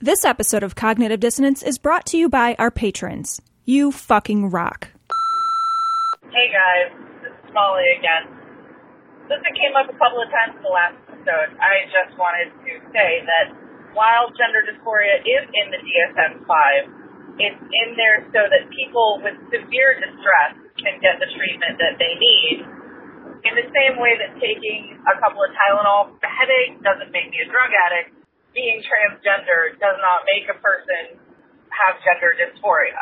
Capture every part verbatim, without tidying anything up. This episode of Cognitive Dissonance is brought to you by our patrons. You fucking rock. Hey guys, this is Molly again. Something came up a couple of times in the last episode. I just wanted to say that while gender dysphoria is in the D S M five, it's in there so that people with severe distress can get the treatment that they need. In the same way that taking a couple of Tylenol for a headache doesn't make me a drug addict, being transgender does not make a person have gender dysphoria.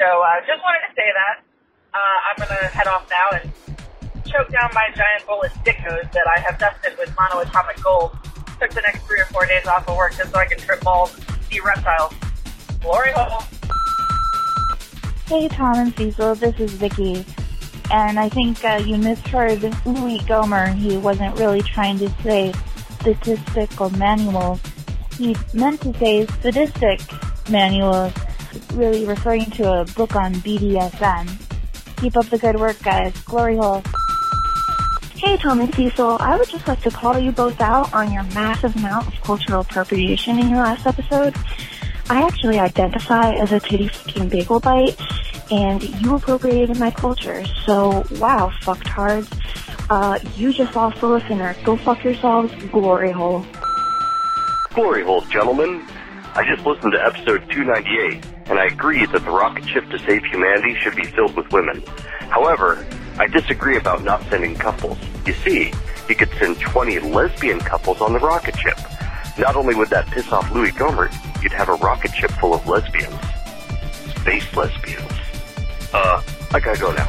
So I uh, just wanted to say that. Uh, I'm going to head off now and choke down my giant bullet dickos that I have dusted with monoatomic gold. Took the next three or four days off of work just so I can trip balls and see reptiles. Glory hole! Hey Tom and Cecil, this is Vicky. And I think uh, you misheard Louie Gohmert. He wasn't really trying to say statistical manual. He meant to say sadistic manual, really referring to a book on B D S M. Keep up the good work, guys. Glory hole! Hey, Tom and Cecil, I would just like to call you both out on your massive amount of cultural appropriation in your last episode. I actually identify as a titty-fucking bagel bite, and you appropriated my culture, so wow, fucktards. Uh, you just lost a listener. Go fuck yourselves. Glory hole. Glory hole, gentlemen. I just listened to episode two ninety-eight, and I agree that the rocket ship to save humanity should be filled with women. However, I disagree about not sending couples. You see, you could send twenty lesbian couples on the rocket ship. Not only would that piss off Louie Gohmert, you'd have a rocket ship full of lesbians. Space lesbians. Uh, I gotta go now.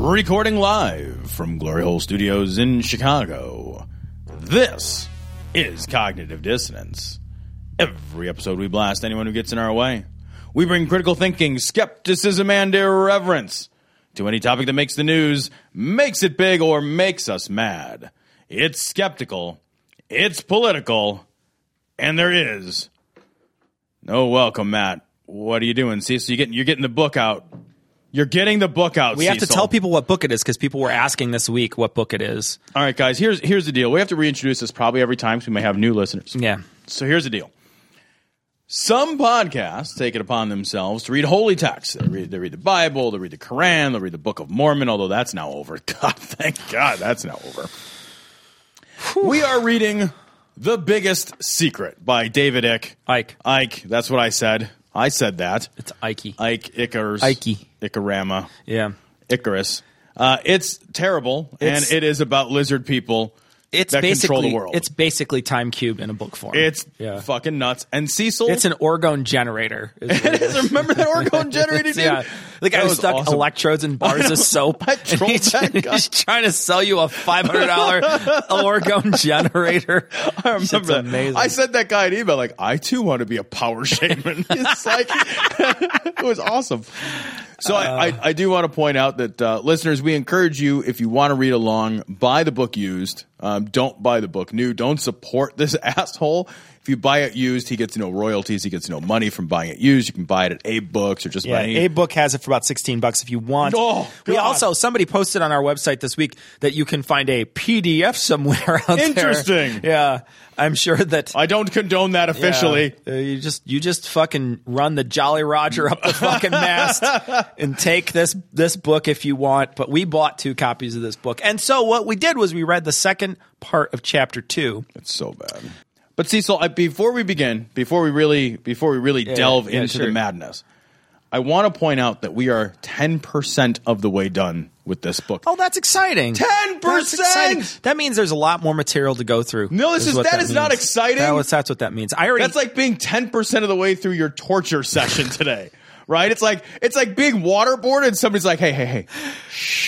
Recording live from Glory Hole Studios in Chicago, this is Cognitive Dissonance. Every episode we blast anyone who gets in our way. We bring critical thinking, skepticism, and irreverence to any topic that makes the news, makes it big, or makes us mad. It's skeptical, it's political, and there is no welcome, Matt. What are you doing? See, so you're getting, you're getting the book out. You're getting the book out, We Cecil. Have to tell people what book it is because people were asking this week what book it is. All right, guys, here's here's the deal. We have to reintroduce this probably every time because we may have new listeners. Yeah. So here's the deal. Some podcasts take it upon themselves to read holy texts. They read, they read the Bible, they read the Quran, they read the Book of Mormon, although that's now over. God, thank God that's now over. Whew. We are reading The Biggest Secret by David Icke. Icke. Icke, that's what I said. I said that. It's Icke. Ike, Icarus. Icke. Icarama. Yeah. Icarus. Uh, it's terrible, it's, and it is about lizard people it's that control the world. It's basically Time Cube in a book form. It's yeah. fucking nuts. And Cecil... It's an orgone generator. Is it, it is. is. Remember that orgone generator, dude? Yeah. The guy who stuck awesome. electrodes in bars of soap. I trolled he's, that guy. He's trying to sell you a five hundred dollars orgone generator. I remember Shit's that. Amazing. I sent that guy an email like, I too want to be a power shaman. It's like... it was awesome. So uh, I, I, I do want to point out that uh, listeners, we encourage you, if you want to read along, buy the book used. Um, don't buy the book new. Don't support this asshole. If you buy it used, he gets no royalties. He gets no money from buying it used. You can buy it at AbeBooks or just yeah, buy it. AbeBook has it for about sixteen bucks if you want. Oh, we God. also, somebody posted on our website this week that you can find a P D F somewhere out Interesting. there. Interesting. Yeah. I'm sure that I don't condone that officially. Yeah, you just you just fucking run the Jolly Roger up the fucking mast and take this this book if you want. But we bought two copies of this book, and so what we did was we read the second part of chapter two. It's so bad. But Cecil, I, before we begin, before we really before we really yeah, delve yeah, into sure. the madness, I want to point out that we are ten percent of the way done with this book. Oh, that's exciting. ten percent! That's exciting. That means there's a lot more material to go through. No, this is, is that, that is means. not exciting. That was, that's what that means. I already, that's like being ten percent of the way through your torture session today. right? It's like it's like being waterboarded. Somebody's like, hey, hey, hey.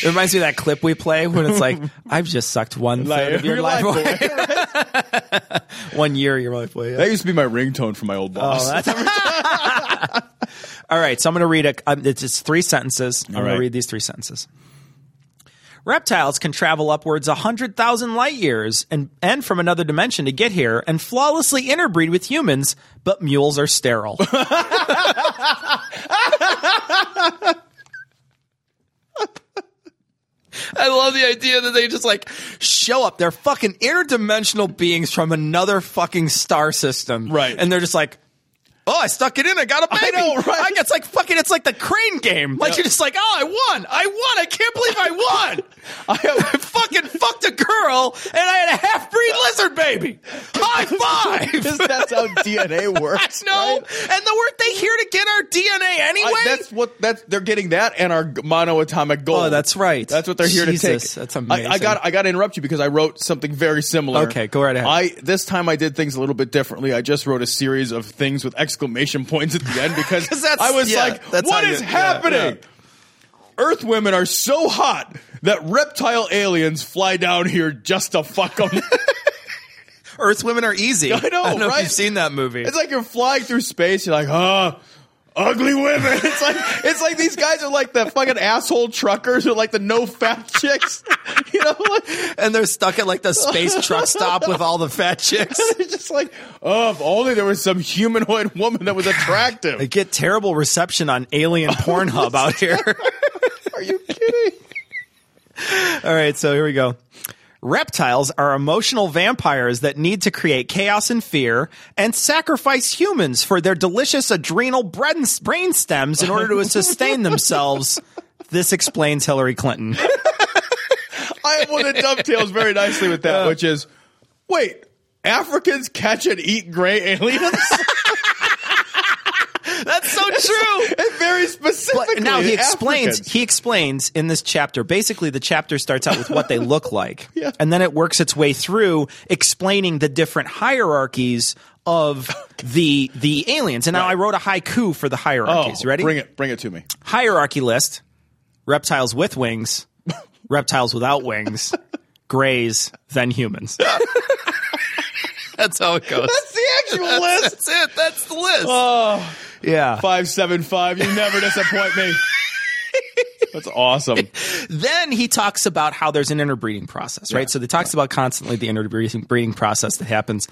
It reminds me of that clip we play when it's like, I've just sucked one like, third of your, your life away. Right? One year of your life away. Yeah. That used to be my ringtone from my old boss. Oh, that's all right, so I'm going to read – um, it's, it's three sentences. I'm right. going to read these three sentences. Reptiles can travel upwards one hundred thousand light years and, and from another dimension to get here and flawlessly interbreed with humans, but mules are sterile. I love the idea that they just like show up. They're fucking interdimensional beings from another fucking star system. Right. And they're just like, oh, I stuck it in. I got a baby. I know, right? It's like fucking, it's like the crane game. Like, yeah. You're just like, oh, I won. I won. I can't believe I won. I fucking fucked a girl, and I had a half-breed lizard baby. High five. That's how D N A works. I know. Right? And the, weren't they here to get our D N A anyway? I, that's what, that's, they're getting that and our monoatomic gold. Oh, that's right. That's what they're here Jesus, to take. That's amazing. I, I got I got to interrupt you because I wrote something very similar. Okay, go right ahead. I, this time I did things a little bit differently. I just wrote a series of things with exclamation exclamation points at the end because that's, I was yeah, like, what is you, happening? Yeah, yeah. Earth women are so hot that reptile aliens fly down here just to fuck them. Earth women are easy. I know, I don't know right? if you've seen that movie. It's like you're flying through space. You're like, ah. Oh. Ugly women. It's like it's like these guys are like the fucking asshole truckers or like the no fat chicks, you know. And they're stuck at like the space truck stop with all the fat chicks. They're just like, oh, if only there was some humanoid woman that was attractive. They get terrible reception on alien Pornhub out here. Are you kidding? All right, so here we go. Reptiles are emotional vampires that need to create chaos and fear and sacrifice humans for their delicious adrenal brain stems in order to sustain themselves. This explains Hillary Clinton. I well, it dovetails very nicely with that, uh, which is, wait, Africans catch and eat gray aliens? That's so it's, true. It's very specifically. But now he explains. Africans. He explains in this chapter. Basically, the chapter starts out with what they look like, yeah. and then it works its way through explaining the different hierarchies of the the aliens. And now right. I wrote a haiku for the hierarchies. Oh, ready? Bring it. Bring it to me. Hierarchy list: reptiles with wings, reptiles without wings, grays, then humans. That's how it goes. That's the actual that's, list. That's it. That's the list. Oh. Yeah. five seven five You never disappoint me. That's awesome. Then he talks about how there's an interbreeding process, right? Yeah. So he talks about constantly the interbreeding process that happens.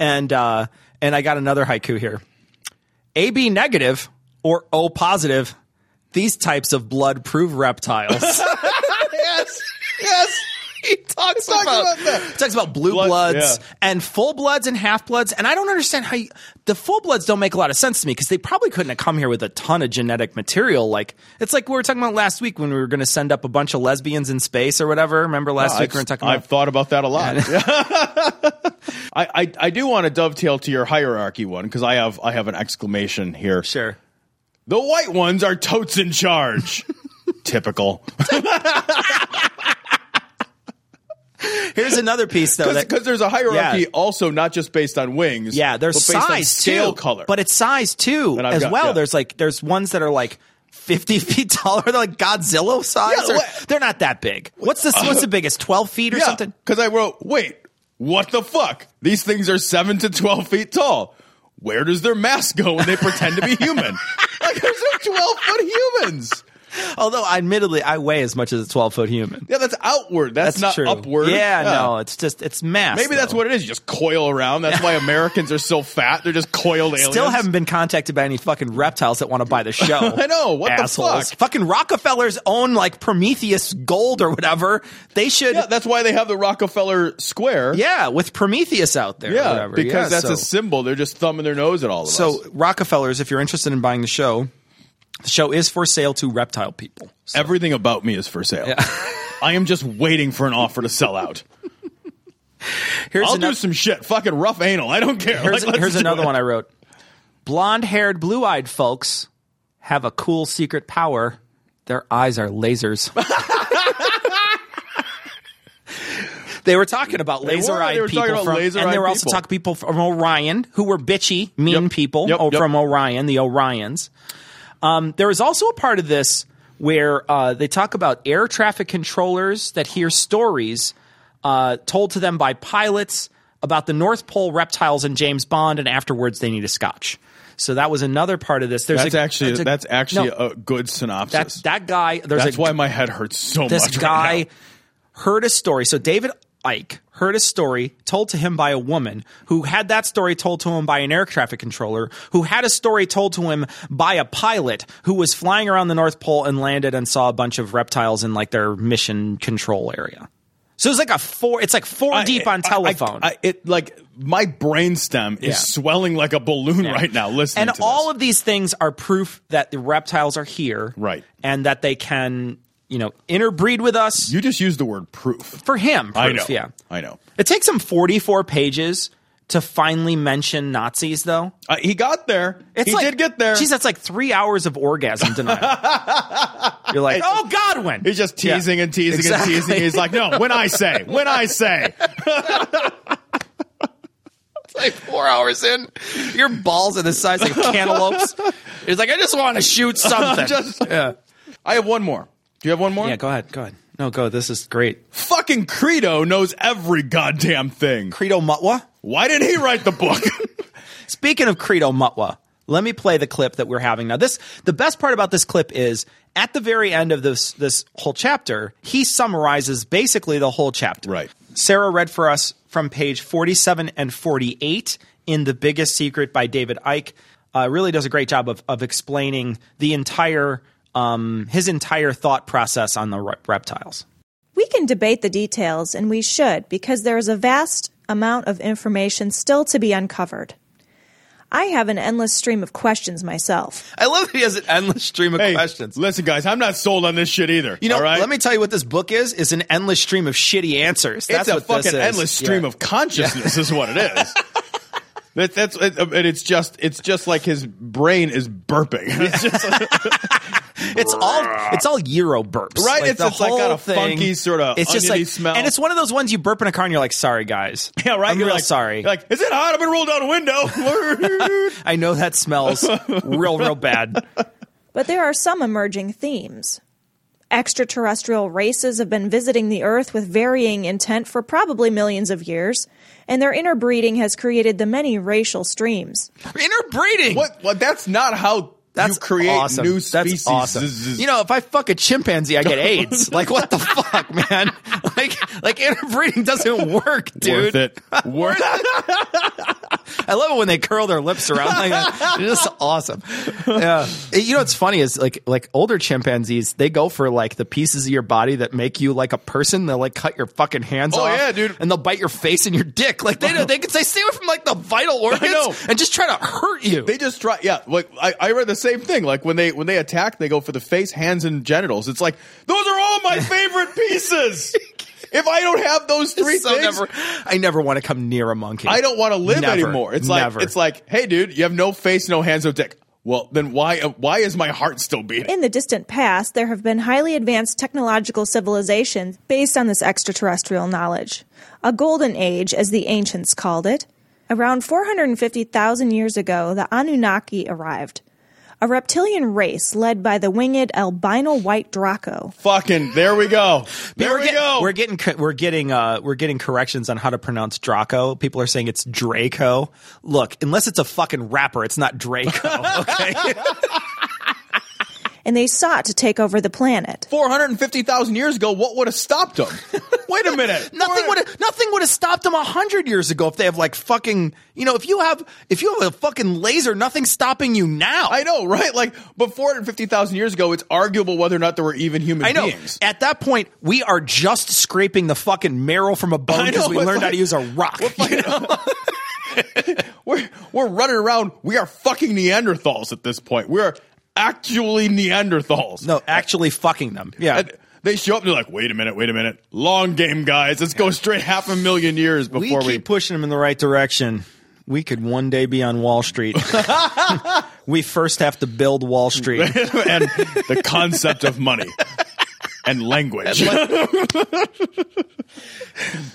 And uh, and I got another haiku here. A B negative or O positive, these types of blood prove reptiles. Yes. Yes. He talks about, about that. He talks about blue Blood, bloods yeah. and full bloods and half bloods. And I don't understand how you, the full bloods don't make a lot of sense to me because they probably couldn't have come here with a ton of genetic material. Like it's like we were talking about last week when we were going to send up a bunch of lesbians in space or whatever. Remember last no, week we were talking about? I've thought about that a lot. Yeah. I, I, I do want to dovetail to your hierarchy one because I have I have an exclamation here. Sure. The white ones are totes in charge. Typical. Here's another piece, though. Because there's a hierarchy yeah. also not just based on wings. Yeah, there's size, scale, too. Color. But it's size, too, as got, well. Yeah. There's like there's ones that are like fifty feet taller. They're like Godzilla size. Yeah, or, they're not that big. What's the, uh, what's the biggest, twelve feet or yeah, something? Because I wrote, wait, what the fuck? These things are seven to twelve feet tall. Where does their mass go when they pretend to be human? Like, there's no twelve-foot humans. Although, admittedly, I weigh as much as a twelve-foot human. Yeah, that's outward. That's, that's not true. Upward. Yeah, yeah, no, it's just, it's mass. Maybe though. That's what it is. You just coil around. That's why Americans are so fat. They're just coiled aliens. Still haven't been contacted by any fucking reptiles that want to buy the show. I know. What assholes. The fuck? Fucking Rockefellers own, like, Prometheus gold or whatever. They should. Yeah, that's why they have the Rockefeller Square. Yeah, with Prometheus out there yeah, or whatever. Because yeah, that's so. A symbol. They're just thumbing their nose at all of so, us. So, Rockefellers, if you're interested in buying the show... The show is for sale to reptile people. So. Everything about me is for sale. Yeah. I am just waiting for an offer to sell out. Here's I'll enough- do some shit. Fucking rough anal. I don't care. Here's, like, here's another it. one I wrote. Blonde-haired, blue-eyed folks have a cool secret power. Their eyes are lasers. They were talking about laser-eyed they were, they were people, from, laser-eyed and they were also people. talking people from Orion, who were bitchy, mean yep. people yep. Yep. from Orion, the Orions. Um, there is also a part of this where uh, they talk about air traffic controllers that hear stories uh, told to them by pilots about the North Pole reptiles and James Bond, and afterwards they need a scotch. So that was another part of this. There's that's, a, actually, that's, a, that's actually no, a good synopsis. That, that guy – there's That's a, why my head hurts so this much This guy right now. heard a story. So David Icke heard a story told to him by a woman who had that story told to him by an air traffic controller who had a story told to him by a pilot who was flying around the North Pole and landed and saw a bunch of reptiles in like their mission control area. So it's like a four. It's like four I, deep on I, telephone. I, I, it like my brainstem yeah. is swelling like a balloon yeah. right now. Listening and to all this. of these things are proof that the reptiles are here, right? And that they can, you know, interbreed with us. You just used the word proof for him. Proof, I know. Yeah, I know. It takes him forty-four pages to finally mention Nazis, though. Uh, he got there. It's he like, did get there. Geez, that's like three hours of orgasm denial. You're like, oh, Godwin. He's just teasing yeah. and teasing exactly. and teasing. He's like, no, when I say, when I say. It's like four hours in. Your balls are the size of cantaloupes. He's like, I just want to shoot something. just, yeah. I have one more. Do you have one more? Yeah, go ahead. Go ahead. No, go. This is great. Fucking Credo knows every goddamn thing. Credo Mutwa? Why didn't he write the book? Speaking of Credo Mutwa, let me play the clip that we're having now. This the best part about this clip is at the very end of this this whole chapter, he summarizes basically the whole chapter. Right. Sarah read for us from page forty-seven and forty-eight in The Biggest Secret by David Icke. Uh, really does a great job of of explaining the entire Um, his entire thought process on the rep- reptiles. We can debate the details, and we should, because there is a vast amount of information still to be uncovered. I have an endless stream of questions myself. I love that he has an endless stream of hey, questions. Listen, guys, I'm not sold on this shit either. You know, all right? Let me tell you what this book is, is an endless stream of shitty answers. That's it's a fucking endless stream yeah. of consciousness yeah. is what it is. That, that's it, it, it's just it's just like his brain is burping. It's, just it's all it's all Euro burps, right? Like it's, the it's whole like got a thing, funky sort of it's just like, smell, and it's one of those ones you burp in a car and you're like, sorry guys, yeah, right. I'm you're real like, sorry. You're like, is it hot? I've been rolled out a window. I know that smells real, real bad. But there are some emerging themes. Extraterrestrial races have been visiting the Earth with varying intent for probably millions of years, and their interbreeding has created the many racial streams. Interbreeding? What? Well, that's not how that's you create awesome. new species. That's awesome. You know, if I fuck a chimpanzee, I get AIDS. Like, what the fuck, man? Like, like interbreeding doesn't work, dude. Worth it. Worth it. I love it when they curl their lips around like that. It's just awesome. Yeah. You know what's funny is like like older chimpanzees, they go for like the pieces of your body that make you like a person. They'll like cut your fucking hands oh, off. Oh, yeah, dude. And they'll bite your face and your dick. Like they they can stay away from like the vital organs and just try to hurt you. They just try. Yeah. Like I, I read the same thing. Like when they when they attack, they go for the face, hands, and genitals. It's like, those are all my favorite pieces. If I don't have those three so things, never, I never want to come near a monkey. I don't want to live never, anymore. It's never. like it's like, hey, dude, you have no face, no hands, no dick. Well, then why why is my heart still beating? In the distant past, there have been highly advanced technological civilizations based on this extraterrestrial knowledge, a golden age, as the ancients called it. Around four hundred fifty thousand years ago, the Anunnaki arrived. A reptilian race led by the winged albino white Draco. Fucking there we go. There we get, go. We're getting we're getting uh, we're getting corrections on how to pronounce Draco. People are saying it's Draco. Look, unless it's a fucking rapper, it's not Draco. Okay. And they sought to take over the planet. four hundred fifty thousand years ago, what would have stopped them? Wait a minute. nothing would have, nothing would have stopped them one hundred years ago if they have like fucking, you know, if you have if you have a fucking laser, nothing's stopping you now. I know, right? Like but four hundred fifty thousand years ago, it's arguable whether or not there were even human I know. beings. At that point, we are just scraping the fucking marrow from a bone because we learned like, how to use a rock. You know? we're we're running around. We are fucking Neanderthals at this point. We're actually Neanderthals. No, actually fucking them. Yeah. And they show up and they're like, wait a minute, wait a minute. Long game, guys. Let's yeah. go straight half a million years before we... keep we keep pushing them in the right direction. We could one day be on Wall Street. We first have to build Wall Street. And the concept of money. and language. And la-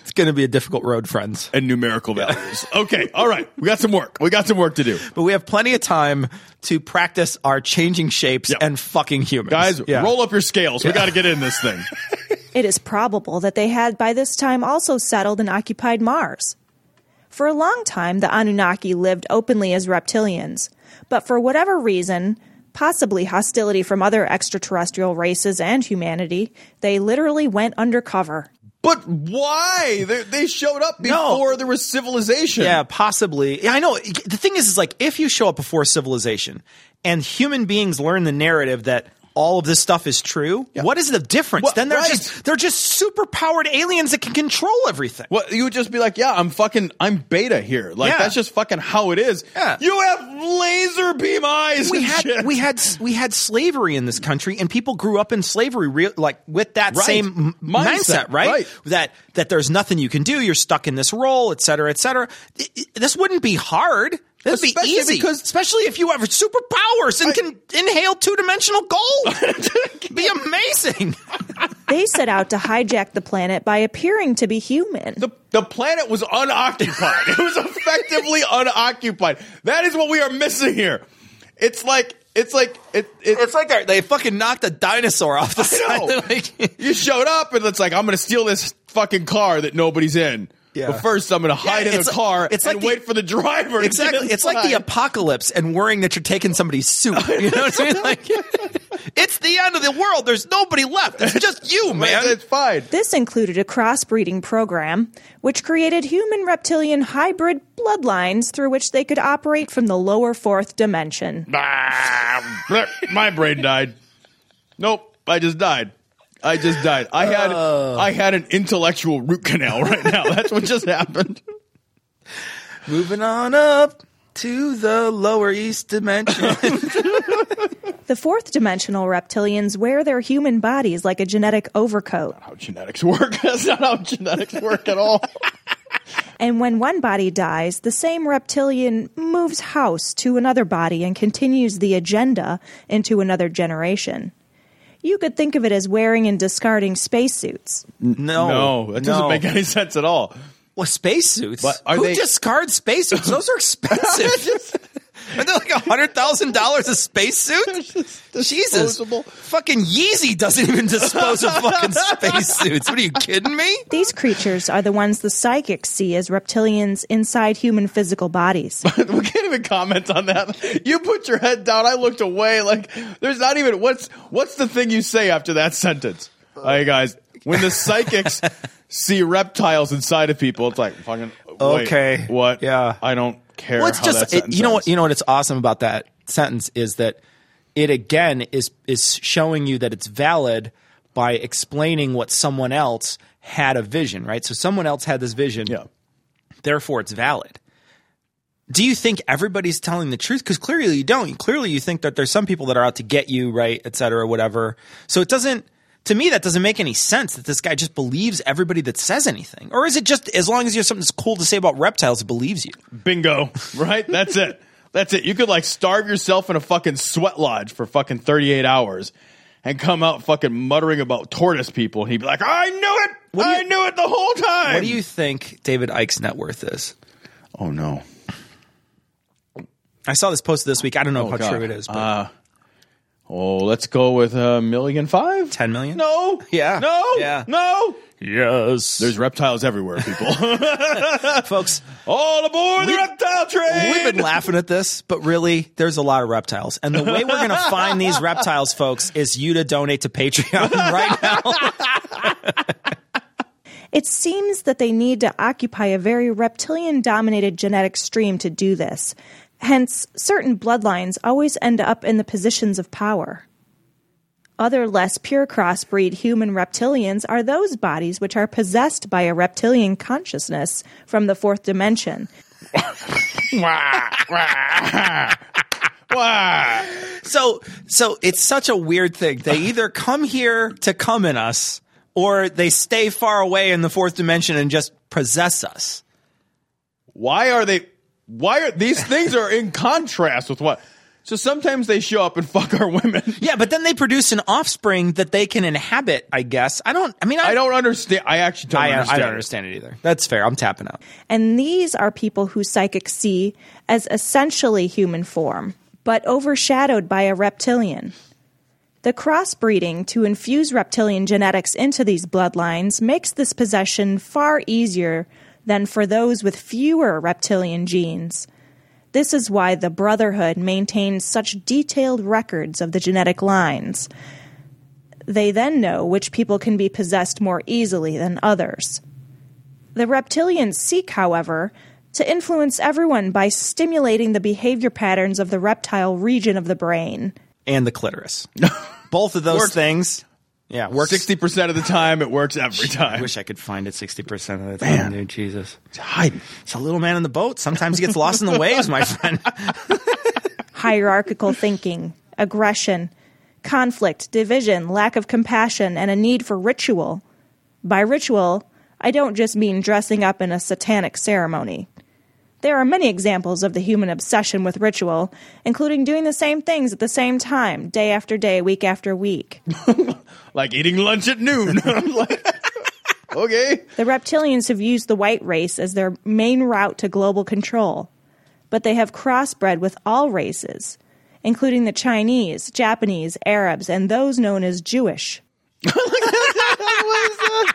it's going to be a difficult road, friends. And numerical values. Okay. All right. We got some work. We got some work to do. But we have plenty of time to practice our changing shapes yep. and fucking humans. Guys, yeah. roll up your scales. We yeah. got to get in this thing. It is probable that they had by this time also settled and occupied Mars. For a long time, the Anunnaki lived openly as reptilians, but for whatever reason, possibly hostility from other extraterrestrial races and humanity, they literally went undercover. But why? They, they showed up before no. there was civilization. Yeah, possibly. I know. The thing is, is like if you show up before civilization and human beings learn the narrative that all of this stuff is true. Yeah. What is the difference? Well, then they're right. just they're just super powered aliens that can control everything. Well, you would just be like, yeah, I'm fucking I'm beta here. Like yeah. that's just fucking how it is. Yeah. You have laser beam eyes. We and had shit. we had we had slavery in this country, and people grew up in slavery, real, like with that right. same mindset, mindset right? right? That that there's nothing you can do. You're stuck in this role, et cetera, et cetera. It, it, this wouldn't be hard. That'd be easy, because especially if you have superpowers and I, can inhale two-dimensional gold. It'd be amazing. They set out to hijack the planet by appearing to be human. The, the planet was unoccupied. It was effectively unoccupied. That is what we are missing here. It's like it's like it, it, it's like they fucking knocked a dinosaur off the side. Like, you showed up, and it's like I'm going to steal this fucking car that nobody's in. Yeah. But first, I'm going to hide yeah, in a car it's like and the, wait for the driver. Exactly. It's like the apocalypse and worrying that you're taking somebody's suit. You know what I mean? Like, it's the end of the world. There's nobody left. It's just you, man. It's fine. This included a crossbreeding program, which created human-reptilian hybrid bloodlines through which they could operate from the lower fourth dimension. Ah, my brain died. Nope. I just died. I just died. I had uh. I had an intellectual root canal right now. That's what just happened. Moving on up to the lower east dimension. The fourth dimensional reptilians wear their human bodies like a genetic overcoat. That's not how genetics work. That's not how genetics work at all. And when one body dies, the same reptilian moves house to another body and continues the agenda into another generation. You could think of it as wearing and discarding spacesuits. No. No, that doesn't no. make any sense at all. Well, spacesuits? Who they... discards spacesuits? Those are expensive. Just... Are they like one hundred thousand dollars a spacesuit? Jesus. Fucking Yeezy doesn't even dispose of fucking spacesuits. What are you kidding me? These creatures are the ones the psychics see as reptilians inside human physical bodies. We can't even comment on that. You put your head down. I looked away. Like, there's not even what's what's the thing you say after that sentence? All right, guys. When the psychics see reptiles inside of people, it's like fucking wait, okay. What? Yeah. I don't care. Well, it's how just that it, you know what you know what it's awesome about that sentence is that it again is is showing you that it's valid by explaining what someone else had a vision, right? So someone else had this vision. Yeah. Therefore it's valid. Do you think everybody's telling the truth? Because clearly you don't. Clearly you think that there's some people that are out to get you, right, et cetera, whatever. So it doesn't to me, that doesn't make any sense that this guy just believes everybody that says anything. Or is it just as long as you have something that's cool to say about reptiles, it believes you? Bingo. Right? That's it. That's it. You could like starve yourself in a fucking sweat lodge for fucking thirty-eight hours and come out fucking muttering about tortoise people. And he'd be like, I knew it. What I you, knew it the whole time. What do you think David Icke's net worth is? Oh, no. I saw this post this week. I don't know oh, how God. true it is. But. Uh, Oh, let's go with a million five? Ten million? No. Yeah. No. Yeah. No. Yes. There's reptiles everywhere, people. Folks. All aboard the reptile train. We've been laughing at this, but really, there's a lot of reptiles. And the way we're going to find these reptiles, folks, is you to donate to Patreon right now. It seems that they need to occupy a very reptilian-dominated genetic stream to do this. Hence, certain bloodlines always end up in the positions of power. Other less pure crossbreed human reptilians are those bodies which are possessed by a reptilian consciousness from the fourth dimension. so, so it's such a weird thing. They either come here to come in us, or they stay far away in the fourth dimension and just possess us. Why are they... Why are these things are in contrast with what So sometimes they show up and fuck our women. Yeah, but then they produce an offspring that they can inhabit, I guess. I don't, I mean, I, I don't understand. I actually don't I, understand. I don't understand it either. That's fair. I'm tapping out. And these are people who psychics see as essentially human form, but overshadowed by a reptilian. The crossbreeding to infuse reptilian genetics into these bloodlines makes this possession far easier than for those with fewer reptilian genes. This is why the Brotherhood maintains such detailed records of the genetic lines. They then know which people can be possessed more easily than others. The reptilians seek, however, to influence everyone by stimulating the behavior patterns of the reptile region of the brain. And the clitoris. Both of those works. things. Yeah, works. sixty percent of the time, it works every time. I wish I could find it sixty percent of the time, man. Dude, Jesus. It's hiding. It's a little man in the boat. Sometimes he gets lost in the waves, my friend. Hierarchical thinking, aggression, conflict, division, lack of compassion, and a need for ritual. By ritual, I don't just mean dressing up in a satanic ceremony. There are many examples of the human obsession with ritual, including doing the same things at the same time, day after day, week after week. Like eating lunch at noon. Like, okay. The reptilians have used the white race as their main route to global control, but they have crossbred with all races, including the Chinese, Japanese, Arabs, and those known as Jewish. What is that? What is that?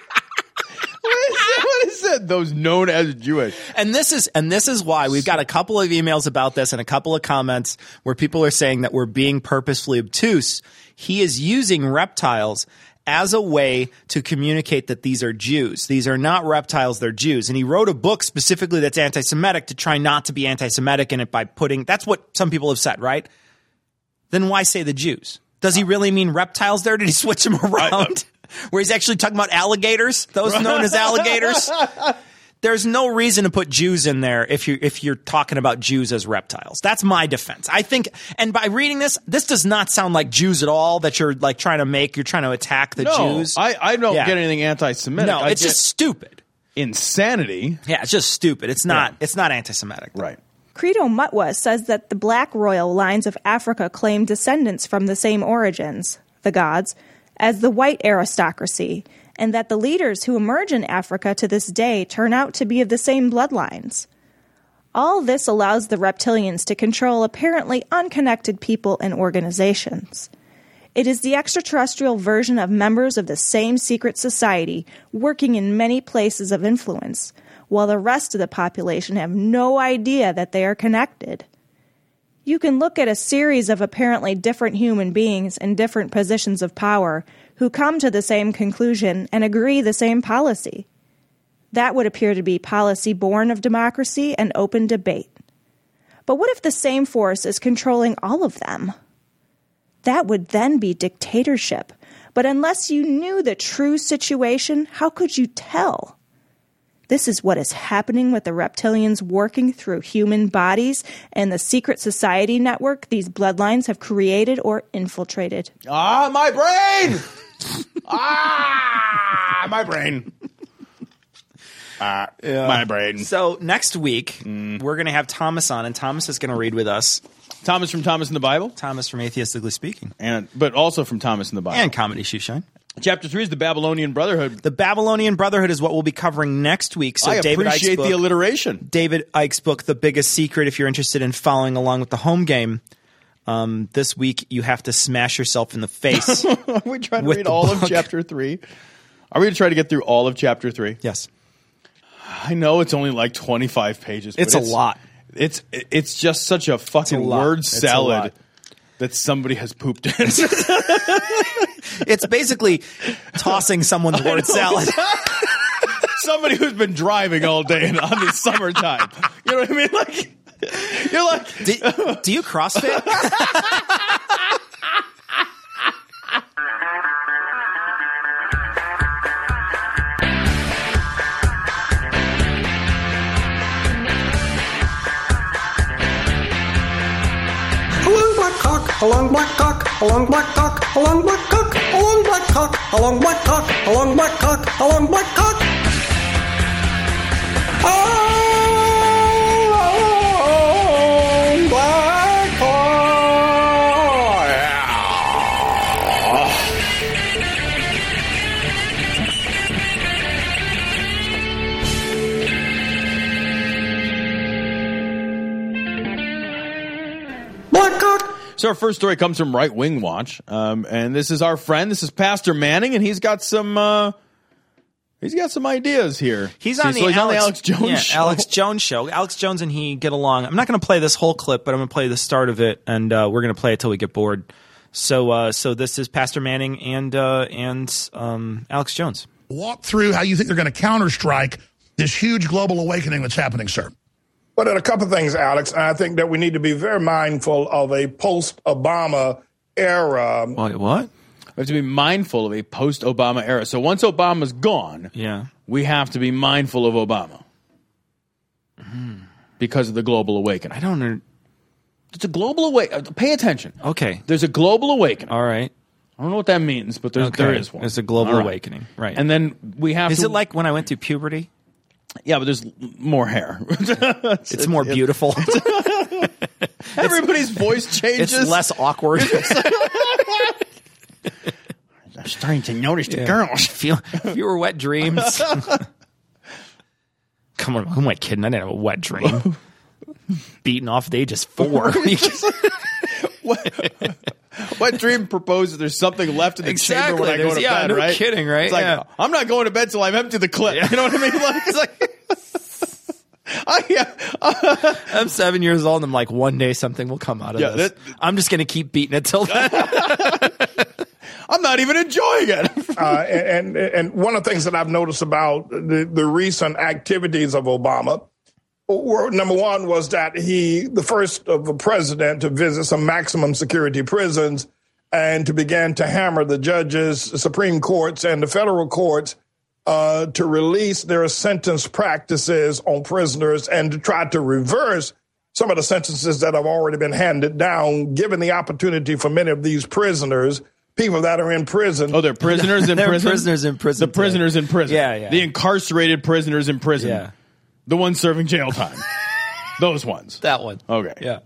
What is that? Those known as Jewish. And this is and this is why we've got a couple of emails about this and a couple of comments where people are saying that we're being purposefully obtuse. He is using reptiles as a way to communicate that these are Jews. These are not reptiles, they're Jews. And he wrote a book specifically that's anti-Semitic to try not to be anti-Semitic in it by putting – that's what some people have said, right? Then why say the Jews? Does he really mean reptiles there? Did he switch them around? Where he's actually talking about alligators, those known as alligators. There's no reason to put Jews in there if you if you're talking about Jews as reptiles. That's my defense. I think, and by reading this, this does not sound like Jews at all. That you're like trying to make, you're trying to attack the no, Jews. I I don't yeah. get anything anti-Semitic. No, I it's just stupid insanity. Yeah, it's just stupid. It's not. Yeah. It's not anti-Semitic, though. Right? Credo Mutwa says that the black royal lines of Africa claim descendants from the same origins, the gods, as the white aristocracy, and that the leaders who emerge in Africa to this day turn out to be of the same bloodlines. All this allows the reptilians to control apparently unconnected people and organizations. It is the extraterrestrial version of members of the same secret society working in many places of influence, while the rest of the population have no idea that they are connected. You can look at a series of apparently different human beings in different positions of power who come to the same conclusion and agree the same policy. That would appear to be policy born of democracy and open debate. But what if the same force is controlling all of them? That would then be dictatorship. But unless you knew the true situation, how could you tell? This is what is happening with the reptilians working through human bodies and the secret society network these bloodlines have created or infiltrated. Ah, my brain! ah, my brain. Uh, yeah. My brain. So next week, mm. we're going to have Thomas on, and Thomas is going to read with us. Thomas from Thomas in the Bible? Thomas from Atheistically Speaking. and But also from Thomas in the Bible. And Comedy Shoeshine. Chapter three is the Babylonian Brotherhood. The Babylonian Brotherhood is what we'll be covering next week. So I David appreciate Icke's book, the alliteration. David Icke's book, The Biggest Secret, if you're interested in following along with the home game. Um, this week, you have to smash yourself in the face. Are we trying to read all book? of chapter three? Are we going to try to get through all of chapter three? Yes. I know it's only like twenty-five pages. It's, but it's a lot. It's it's just such a fucking a word salad. That somebody has pooped in. It's basically tossing someone's word salad. Somebody who's been driving all day and on the summertime. You know what I mean? Like, you're like, do, do you CrossFit? Along black cock, along black cock, along black cock, along black cock, along black cock, along black cock, along black cock. Along black cock. So our first story comes from Right Wing Watch, um, and this is our friend. This is Pastor Manning, and he's got some uh, he's got some ideas here. He's on, See, the, so he's Alex, on the Alex Jones yeah, show. Alex Jones show. Alex Jones and he get along. I'm not going to play this whole clip, but I'm going to play the start of it, and uh, we're going to play it till we get bored. So, uh, so this is Pastor Manning and uh, and um, Alex Jones. Walk through how you think they're going to counterstrike this huge global awakening that's happening, sir. But well, a couple of things, Alex. I think that we need to be very mindful of a post-Obama era. Wait, what? We have to be mindful of a post-Obama era. So once Obama's gone, yeah. we have to be mindful of Obama mm. because of the global awakening. I don't know. It's a global awakening. Pay attention. Okay. There's a global awakening. All right. I don't know what that means, but there's, okay. there is one. There's a global right. awakening. Right. And then we have is to... Is it like when I went through puberty? Yeah, but there's more hair. it's, it's more beautiful. It's, everybody's voice changes. It's less awkward. I'm starting to notice the yeah. girls. Feel, fewer wet dreams. Come on, who am I kidding? I didn't have a wet dream. Beaten off at the age of four. What? Wet dream proposes there's something left in the exactly. chamber when I there's, go to yeah, bed, no right? kidding, right? It's like, yeah. I'm not going to bed till I've emptied the clip. Yeah. You know what I mean? Like, it's like, I, yeah, uh, I'm seven years old and I'm like, one day something will come out of yeah, this. That, I'm just going to keep beating it till then. I'm not even enjoying it. uh, and, and and one of the things that I've noticed about the, the recent activities of Obama, number one was that he, the first of a president to visit some maximum security prisons and to begin to hammer the judges, Supreme Courts, and the federal courts uh, to release their sentence practices on prisoners and to try to reverse some of the sentences that have already been handed down, given the opportunity for many of these prisoners, people that are in prison. Oh, they're prisoners in they're prison? They're prisoners in prison. The prisoners in prison. Yeah, yeah. The incarcerated prisoners in prison. Yeah. The ones serving jail time. Those ones. That one. Okay. Yeah.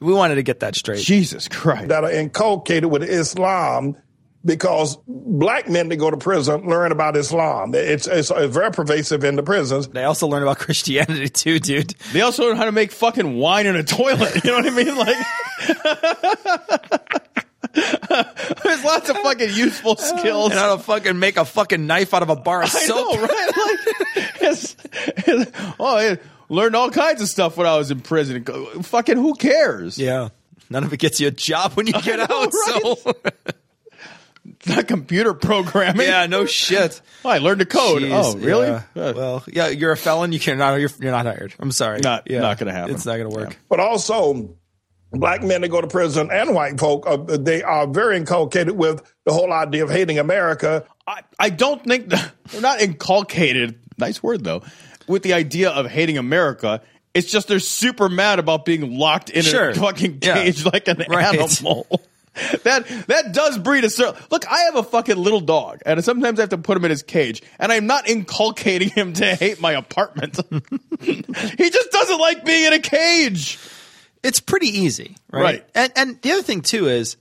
We wanted to get that straight. Jesus Christ. That are inculcated with Islam because black men that go to prison learn about Islam. It's, it's, it's very pervasive in the prisons. They also learn about Christianity too, dude. They also learn how to make fucking wine in a toilet. You know what I mean? Like... There's lots of fucking useful skills. And how to fucking make a fucking knife out of a bar of soap. I know, right? Like, it's, it's, oh, I learned all kinds of stuff when I was in prison. Fucking who cares? Yeah. None of it gets you a job when you get know, out. Right? So. Not computer programming. Yeah, no shit. Oh, I learned to code. Jeez, oh, really? Yeah. Uh, well, yeah, you're a felon. You cannot, you're, you're not hired. I'm sorry. Not, yeah. not going to happen. It's not going to work. Yeah. But also... Black men that go to prison and white folk, uh, they are very inculcated with the whole idea of hating America. I, I don't think that, they're not inculcated, nice word though, with the idea of hating America. It's just they're super mad about being locked in sure. a fucking cage yeah. like an right. animal. That that does breed a certain look. I have a fucking little dog, and sometimes I have to put him in his cage. And I'm not inculcating him to hate my apartment. He just doesn't like being in a cage. It's pretty easy, right? right? And and the other thing too is,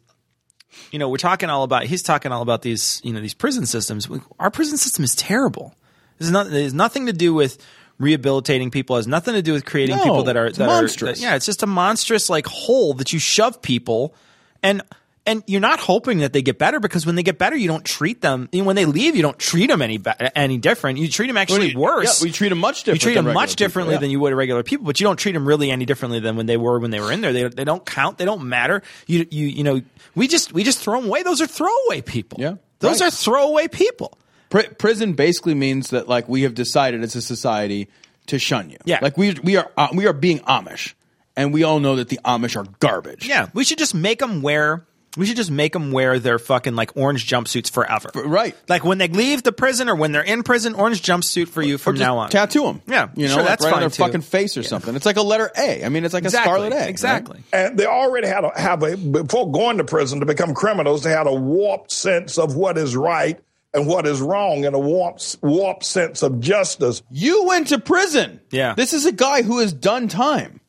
you know, we're talking all about he's talking all about these, you know, these prison systems. We, our prison system is terrible. There's not there's nothing to do with rehabilitating people. It has nothing to do with creating no, people that are that monstrous. Are that, yeah, it's just a monstrous like hole that you shove people, and and you're not hoping that they get better because when they get better, you don't treat them. You know, when they leave, you don't treat them any be- any different. You treat them actually well, you, worse. Yeah, we treat them much differently. You treat them much differently people, yeah. than you would regular people, but you don't treat them really any differently than when they were when they were in there. They they don't count. They don't matter. You you you know we just we just throw them away. Those are throwaway people. Yeah, those right. are throwaway people. Pr- prison basically means that like we have decided as a society to shun you. Yeah, like we we are uh, we are being Amish, and we all know that the Amish are garbage. Yeah, we should just make them wear. We should just make them wear their fucking like orange jumpsuits forever. Right. Like when they leave the prison or when they're in prison, orange jumpsuit for you from now on. Tattoo them. Yeah. You know, sure, like that's right fine on their too. Fucking face or yeah. something. It's like a letter A. I mean, it's like exactly. a scarlet A. Exactly. Right? And they already had a, have a, before going to prison to become criminals, they had a warped sense of what is right and what is wrong and a warped, warped sense of justice. You went to prison. Yeah. This is a guy who has done time.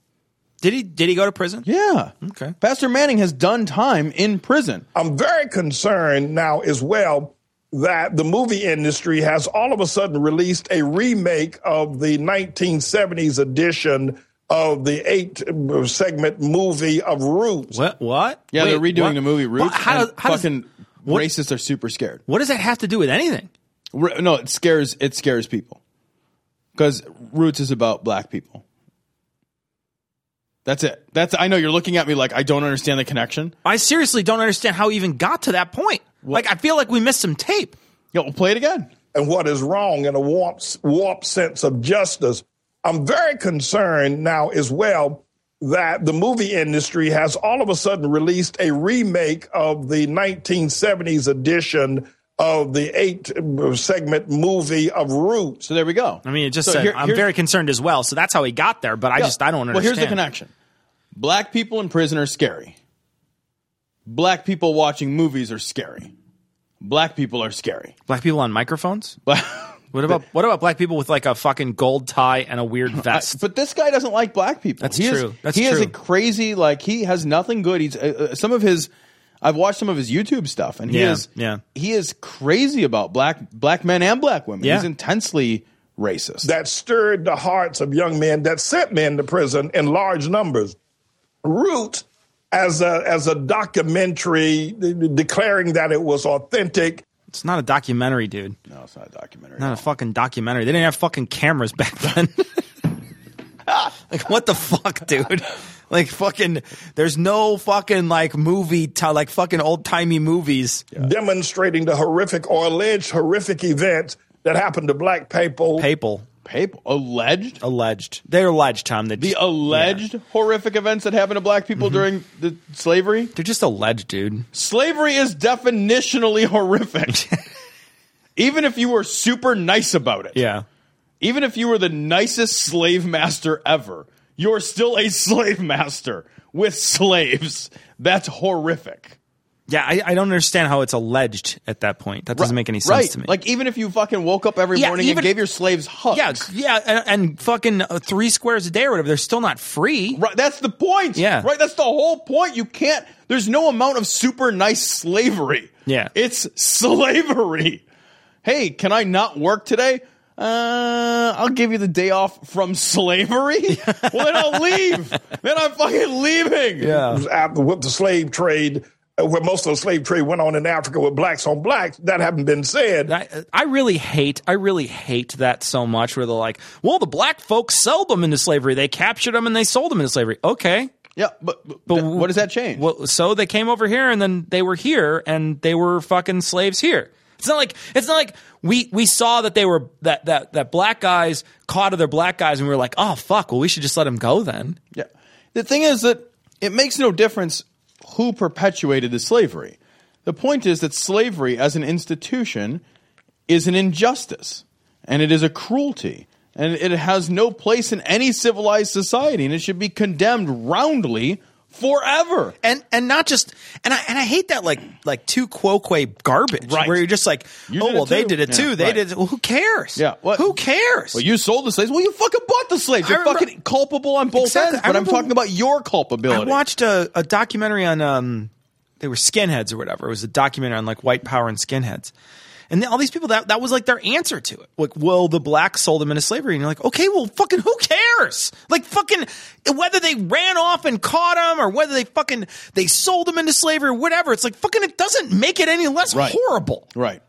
Did he did he go to prison? Yeah. Okay. Pastor Manning has done time in prison. I'm very concerned now as well that the movie industry has all of a sudden released a remake of the nineteen seventies edition of the eight-segment movie of Roots. What? What? Yeah, Wait, they're redoing what? the movie Roots. What? How, and how fucking does, what, racists are super scared. What does that have to do with anything? No, it scares it scares people because Roots is about black people. That's it. That's I know you're looking at me like I don't understand the connection. I seriously don't understand how we even got to that point. What? Like I feel like we missed some tape. Yeah, we'll play it again. And what is wrong in a warped, warped sense of justice. I'm very concerned now as well that the movie industry has all of a sudden released a remake of the nineteen seventies edition of the eight-segment movie of Roots. So there we go. I mean, it just so said, here, I'm very concerned as well, so that's how he got there, but I yeah. just, I don't understand. Well, here's the connection. Black people in prison are scary. Black people watching movies are scary. Black people are scary. Black people on microphones? What about what about black people with like a fucking gold tie and a weird vest? I, but this guy doesn't like black people. That's he true. Is, That's he true. He is a crazy, like he has nothing good. He's uh, some of his. I've watched some of his YouTube stuff, and he yeah, is yeah. he is crazy about black black men and black women. Yeah. He's intensely racist. That stirred the hearts of young men. That sent men to prison in large numbers. Roots as a as a documentary declaring that it was authentic. It's not a documentary, dude. No, it's not a documentary. Not a fucking documentary. They didn't have fucking cameras back then. Like, what the fuck, dude? Like, fucking, there's no fucking, like, movie, t- like, fucking old-timey movies. Yeah. Demonstrating the horrific or alleged horrific events that happened to black people. People. People? Alleged? Alleged. They're alleged, Tom. They're just, the alleged yeah. horrific events that happened to black people mm-hmm. during the slavery? They're just alleged, dude. Slavery is definitionally horrific. Even if you were super nice about it. Yeah. Even if you were the nicest slave master ever, you're still a slave master with slaves. That's horrific. Yeah, I, I don't understand how it's alleged at that point. That doesn't right, make any sense right. to me. Like, even if you fucking woke up every yeah, morning even, and gave your slaves hugs. Yeah, yeah, and, and fucking three squares a day or whatever, they're still not free. Right, that's the point. Yeah. Right, that's the whole point. You can't – there's no amount of super nice slavery. Yeah. It's slavery. Hey, can I not work today? Uh, I'll give you the day off from slavery. Well, then I'll leave. Then I'm fucking leaving. Yeah. After with the slave trade – where most of the slave trade went on in Africa with blacks on blacks, that haven't been said. I, I really hate, I really hate that so much where they're like, well, the black folks sold them into slavery. They captured them and they sold them into slavery. Okay. Yeah, but, but, but what does that change? Well, so they came over here and then they were here and they were fucking slaves here. It's not like it's not like we, we saw that they were that, that, that black guys caught other black guys and we were like, oh, fuck, well, we should just let them go then. Yeah. The thing is that it makes no difference who perpetuated the slavery. The point is that slavery as an institution is an injustice, and it is a cruelty, and it has no place in any civilized society, and it should be condemned roundly forever. And and not just and I and I hate that like like tu quoque garbage right. where you're just like you oh well they did it yeah, too they right. did it. Well, who cares? Yeah, what? Who cares? Well, you sold the slaves. Well, you fucking bought the slaves. You're remember, fucking culpable on both exactly. ends. But remember, I'm talking about your culpability. I watched a, a documentary on um they were skinheads or whatever. It was a documentary on like white power and skinheads. And all these people, that, that was like their answer to it. Like, well, the blacks sold them into slavery. And you're like, okay, well, fucking who cares? Like, fucking whether they ran off and caught them or whether they fucking they sold them into slavery or whatever. It's like, fucking it doesn't make it any less right. horrible. Right.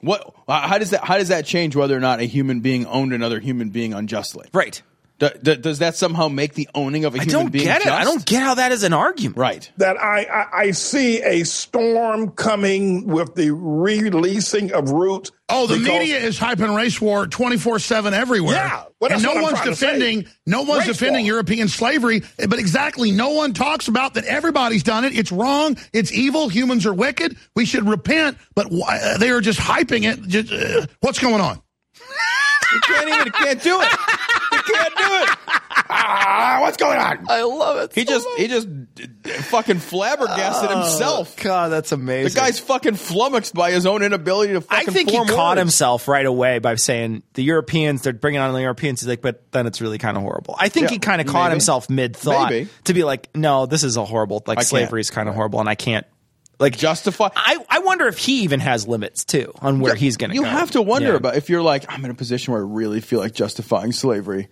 What? How does that How does that change whether or not a human being owned another human being unjustly? Right. Do, do, does that somehow make the owning of a human being just? I don't get it. I don't get how that is an argument. Right. That I, I, I see a storm coming with the releasing of Roots. Oh, the media is hyping race war twenty-four seven everywhere. Yeah. Well, and no one's defending, no one's defending European slavery. But exactly, no one talks about that everybody's done it. It's wrong. It's evil. Humans are wicked. We should repent. But why, they are just hyping it. Just, uh, what's going on? You can't even can't do it. You can't do it. Ah, what's going on? I love it. He so just much. he just fucking flabbergasted oh, himself. God, that's amazing. The guy's fucking flummoxed by his own inability to fucking I think form he caught words. himself right away by saying the Europeans, they're bringing on the Europeans. He's like, but then it's really kind of horrible. I think yeah, he kind of caught maybe. himself mid-thought maybe. to be like, no, this is a horrible, like I slavery can't. is kind of right. horrible and I can't. Like justify. I, I wonder if he even has limits too on where he's going to go. You have to wonder yeah. about if you're like, I'm in a position where I really feel like justifying slavery.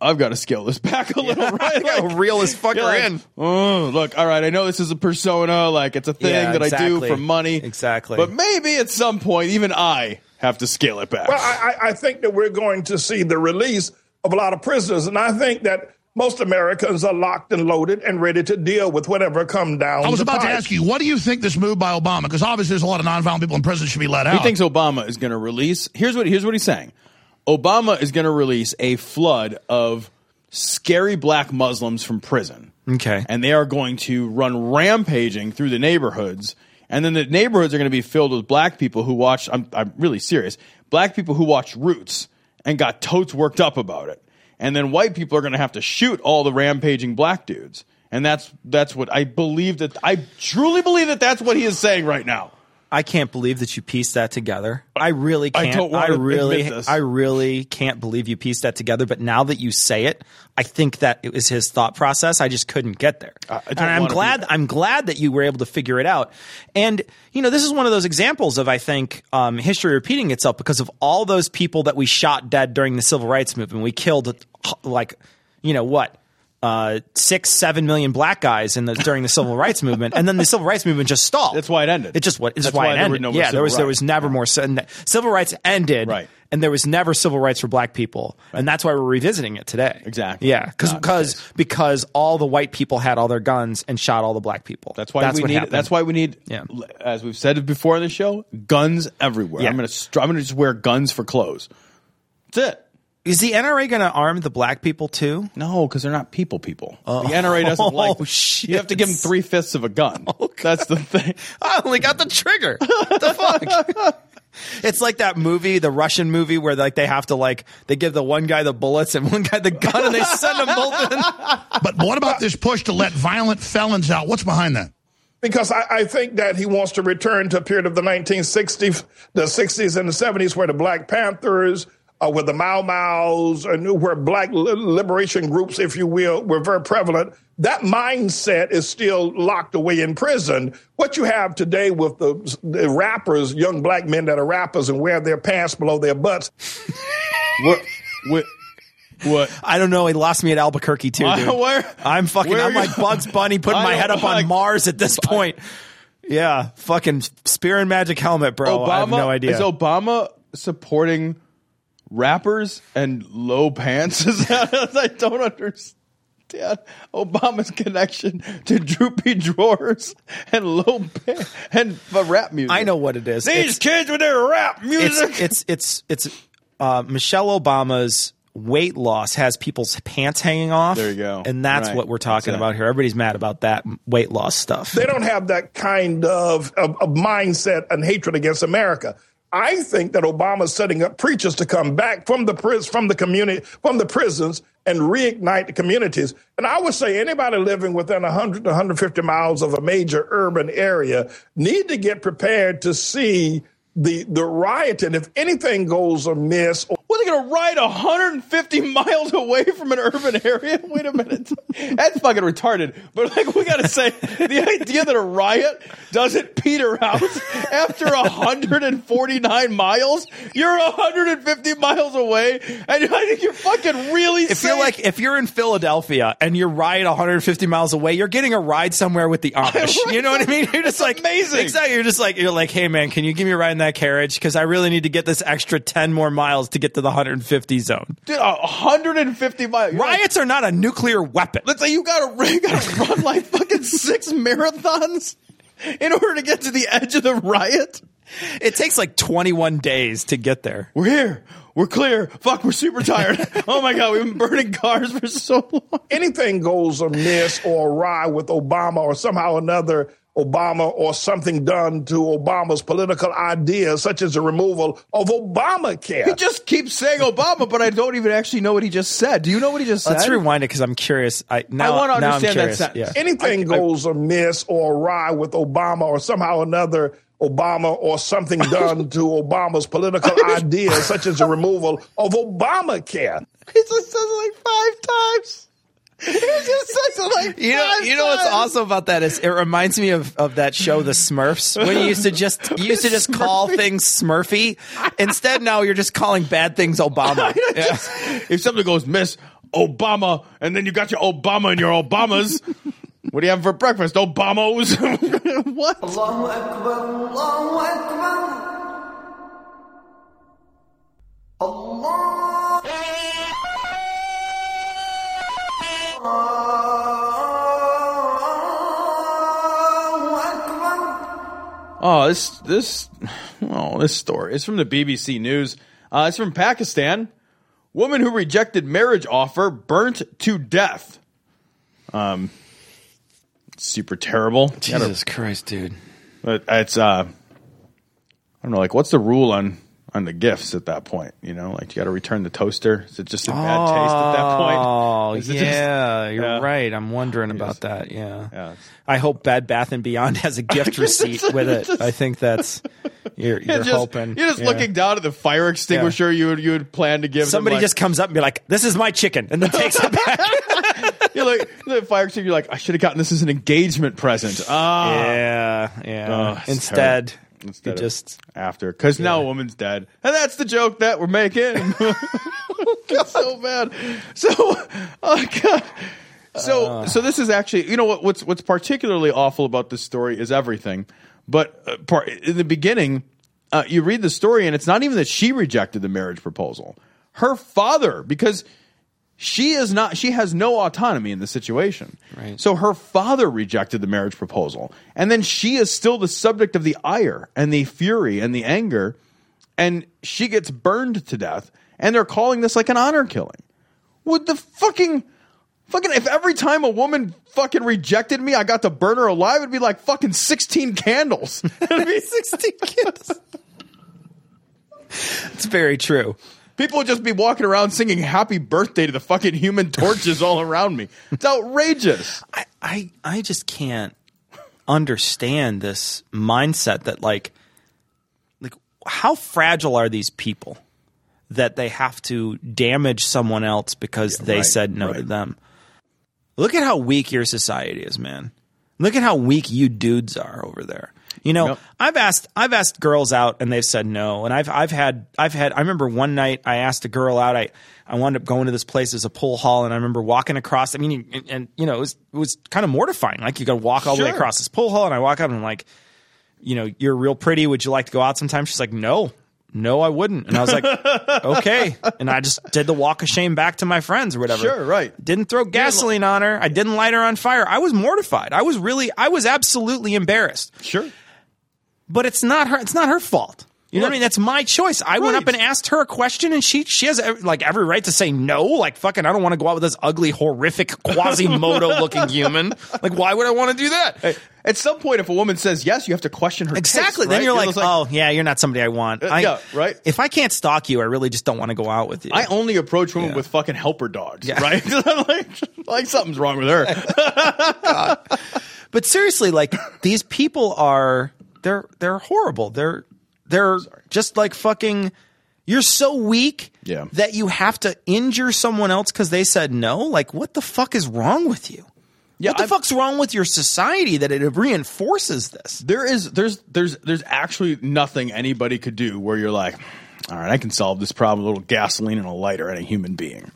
I've got to scale this back a little, yeah. right? Like, like, reel this fucker like, in. Oh, look, all right, I know this is a persona, like it's a thing yeah, that exactly. I do for money. Exactly. But maybe at some point, even I have to scale it back. Well, I, I think that we're going to see the release of a lot of prisoners, and I think that most Americans are locked and loaded and ready to deal with whatever come down. I was about to ask you, what do you think this move by Obama? Because obviously there's a lot of nonviolent people in prison should be let out. He thinks Obama is going to release. Here's what here's what he's saying. Obama is going to release a flood of scary black Muslims from prison. Okay. And they are going to run rampaging through the neighborhoods. And then the neighborhoods are going to be filled with black people who watch – I'm I'm really serious. Black people who watch Roots and got totes worked up about it. And then white people are going to have to shoot all the rampaging black dudes. And that's that's what I believe that – I truly believe that that's what he is saying right now. I can't believe that you pieced that together. I really can't. I, don't want I really, to this. I really can't believe you pieced that together. But now that you say it, I think that it was his thought process. I just couldn't get there, I, I and I'm glad. I'm glad that you were able to figure it out. And you know, this is one of those examples of I think um, history repeating itself because of all those people that we shot dead during the Civil Rights Movement. We killed like, you know what. Uh, six, seven million black guys in the during the Civil Rights Movement, and then the Civil Rights Movement just stalled. That's why it ended. It just what? That's why, why it there ended. No yeah, there was rights. There was never more civil rights ended, right. And there was never civil rights for black people, right. And that's why we're revisiting it today. Exactly. Yeah, because because because all the white people had all their guns and shot all the black people. That's why that's we what need. Happened. That's why we need. Yeah. As we've said before on the show, guns everywhere. Yeah. I'm gonna I'm gonna just wear guns for clothes. That's it. Is the N R A going to arm the black people too? No, because they're not people people. Oh. The N R A doesn't like them. Shit. You have to give them three-fifths of a gun. Oh, that's the thing. I only got the trigger. What the fuck? It's like that movie, the Russian movie, where like they have to like they give the one guy the bullets and one guy the gun and they send them both in. But what about this push to let violent felons out? What's behind that? Because I, I think that he wants to return to a period of the nineteen sixties, the sixties and the seventies where the Black Panthers – Uh, with the Mau Mau's, or new, where black liberation groups, if you will, were very prevalent. That mindset is still locked away in prison. What you have today with the, the rappers, young black men that are rappers and wear their pants below their butts. what, what, what? I don't know. He lost me at Albuquerque too, dude. Uh, where, I'm fucking, I'm like Bugs Bunny putting I my head up like, on Mars at this point. Yeah. Fucking spear and magic helmet, bro. Obama, I have no idea. Is Obama supporting rappers and low pants? I don't understand Obama's connection to droopy drawers and low pants and rap music. I know what it is. These it's, kids with their rap music. It's it's it's, it's uh, Michelle Obama's weight loss has people's pants hanging off. There you go. And that's right. What we're talking about here. Everybody's mad about that weight loss stuff. They don't have that kind of, of, of mindset and hatred against America. I think that Obama's setting up preachers to come back from the pris- from the community, from the prisons and reignite the communities. And I would say anybody living within one hundred to one hundred fifty miles of a major urban area need to get prepared to see the the riot. And if anything goes amiss, or- what are they going to riot one hundred fifty miles away from an urban area? Wait a minute, that's fucking retarded. But like, we got to say, the idea that a riot doesn't peter out after one hundred forty-nine miles, you're one hundred fifty miles away, and I think you're fucking really. If safe. You're like, if you're in Philadelphia and you riot one hundred fifty miles away, you're getting a ride somewhere with the Amish. You know what I mean? You're just like amazing. Exactly. You're just like you're like, hey man, can you give me a ride in that carriage? Because I really need to get this extra ten more miles to get to the one hundred fifty zone. Dude, uh, one hundred fifty miles. Riots like, are not a nuclear weapon. Let's say you gotta, you gotta run like fucking six marathons in order to get to the edge of the riot. It takes like twenty-one days to get there. We're here. We're clear. Fuck, we're super tired. Oh my God, we've been burning cars for so long. Anything goes amiss or awry with Obama or somehow another Obama or something done to Obama's political ideas, such as the removal of Obamacare. He just keeps saying Obama, but I don't even actually know what he just said. Do you know what he just said? Let's rewind it because I'm curious. I, now, I want to understand that sentence. Yeah. Anything I, I, goes amiss or awry with Obama or somehow another Obama or something done to Obama's political ideas, such as the removal of Obamacare. He just says it like five times. Just like you know, you know what's awesome about that is it reminds me of, of that show The Smurfs when you used to just you used to just Smurfy. Call things Smurfy. Instead now you're just calling bad things Obama. Yeah. Just, if something goes miss, Obama, and then you got your Obama and your Obamas. What do you have for breakfast? Obamos. What? Allahu Akbar, Allahu Akbar. Allah. Oh, this this oh this story. It's from the B B C News. Uh, it's from Pakistan. Woman who rejected marriage offer burnt to death. Um, super terrible. Jesus a, Christ, dude. It's uh, I don't know. Like, what's the rule on on the gifts at that point? You know, like you got to return the toaster. Is it just a oh, bad taste at that point? Oh, yeah, just, you're yeah. right. I'm wondering about yes. that. Yeah. yeah. I hope Bad Bath and Beyond has a gift receipt with it. Just, I think that's. You're, you're, you're just, hoping. You're just yeah. looking down at the fire extinguisher yeah. you would you would plan to give. Somebody like, just comes up and be like, "This is my chicken," and then takes it back. You're like the fire extinguisher. You're like, "I should have gotten this as an engagement present." Ah, yeah, yeah. Oh, Instead, Instead of just after because yeah. now a woman's dead, and that's the joke that we're making. It's so bad. So, oh god. So, uh. so this is actually, you know what? What's what's particularly awful about this story is everything. But uh, part, in the beginning, uh, you read the story, and it's not even that she rejected the marriage proposal. Her father, because she is not, she has no autonomy in the situation. Right. So her father rejected the marriage proposal, and then she is still the subject of the ire and the fury and the anger, and she gets burned to death. And they're calling this like an honor killing. What the fucking? Fucking, if every time a woman fucking rejected me, I got to burn her alive, it'd be like fucking sixteen candles. It'd be sixteen candles. It's very true. People would just be walking around singing happy birthday to the fucking human torches all around me. It's outrageous. I, I, I just can't understand this mindset that like, like how fragile are these people that they have to damage someone else because yeah, they right, said no right. to them. Look at how weak your society is, man. Look at how weak you dudes are over there. You know, nope. I've asked I've asked girls out and they've said no. And I've I've had I've had I remember one night I asked a girl out. I, I wound up going to this place as a pool hall, and I remember walking across. I mean, and, and you know, it was it was kind of mortifying. Like you got to walk all sure. the way across this pool hall, and I walk up and I'm like, you know, you're real pretty. Would you like to go out sometime? She's like, no. No, I wouldn't. And I was like, okay. And I just did the walk of shame back to my friends or whatever. Sure, right. Didn't throw gasoline on her. I didn't light her on fire. I was mortified. I was really, I was absolutely embarrassed. Sure. But it's not her, it's not her fault. You know what I mean? That's my choice. I right. went up and asked her a question, and she she has like every right to say no. Like, fucking, I don't want to go out with this ugly, horrific, Quasimodo-looking human. Like, why would I want to do that? Hey, at some point, if a woman says yes, you have to question her. Exactly. Taste, then right? you're, you're like, like, oh yeah, you're not somebody I want. Uh, I, yeah, right. If I can't stalk you, I really just don't want to go out with you. I only approach women yeah. with fucking helper dogs, yeah. right? like, like something's wrong with her. God. But seriously, like these people are they're they're horrible. They're They're Sorry. just like fucking – you're so weak yeah. that you have to injure someone else because they said no? Like what the fuck is wrong with you? Yeah, what the I've, fuck's wrong with your society that it reinforces this? There is – there's there's there's actually nothing anybody could do where you're like, all right, I can solve this problem with a little gasoline and a lighter and a human being.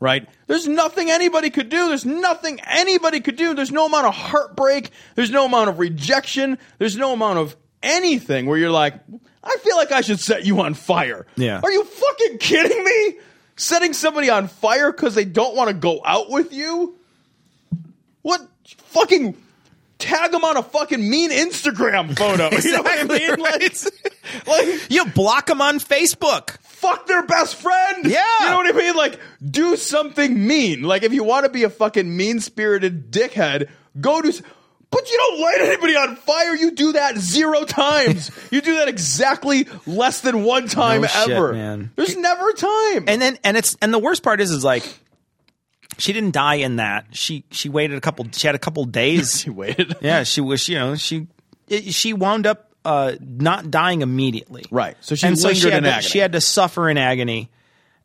Right? There's nothing anybody could do. There's nothing anybody could do. There's no amount of heartbreak. There's no amount of rejection. There's no amount of anything where you're like – I feel like I should set you on fire. Yeah. Are you fucking kidding me? Setting somebody on fire because they don't want to go out with you? What fucking tag them on a fucking mean Instagram photo? Exactly, you know what I mean? Right. Like, like, you block them on Facebook. Fuck their best friend. Yeah. You know what I mean? Like, do something mean. Like, if you want to be a fucking mean-spirited dickhead, go do. But you don't light anybody on fire. You do that zero times. You do that exactly less than one time no ever. Shit, man. There's never a time. And then and it's and the worst part is is like she didn't die in that. She she waited a couple she had a couple days. She waited. Yeah, she was you know, she she wound up uh, not dying immediately. Right. So she and lingered so she in to, agony. She had to suffer in agony.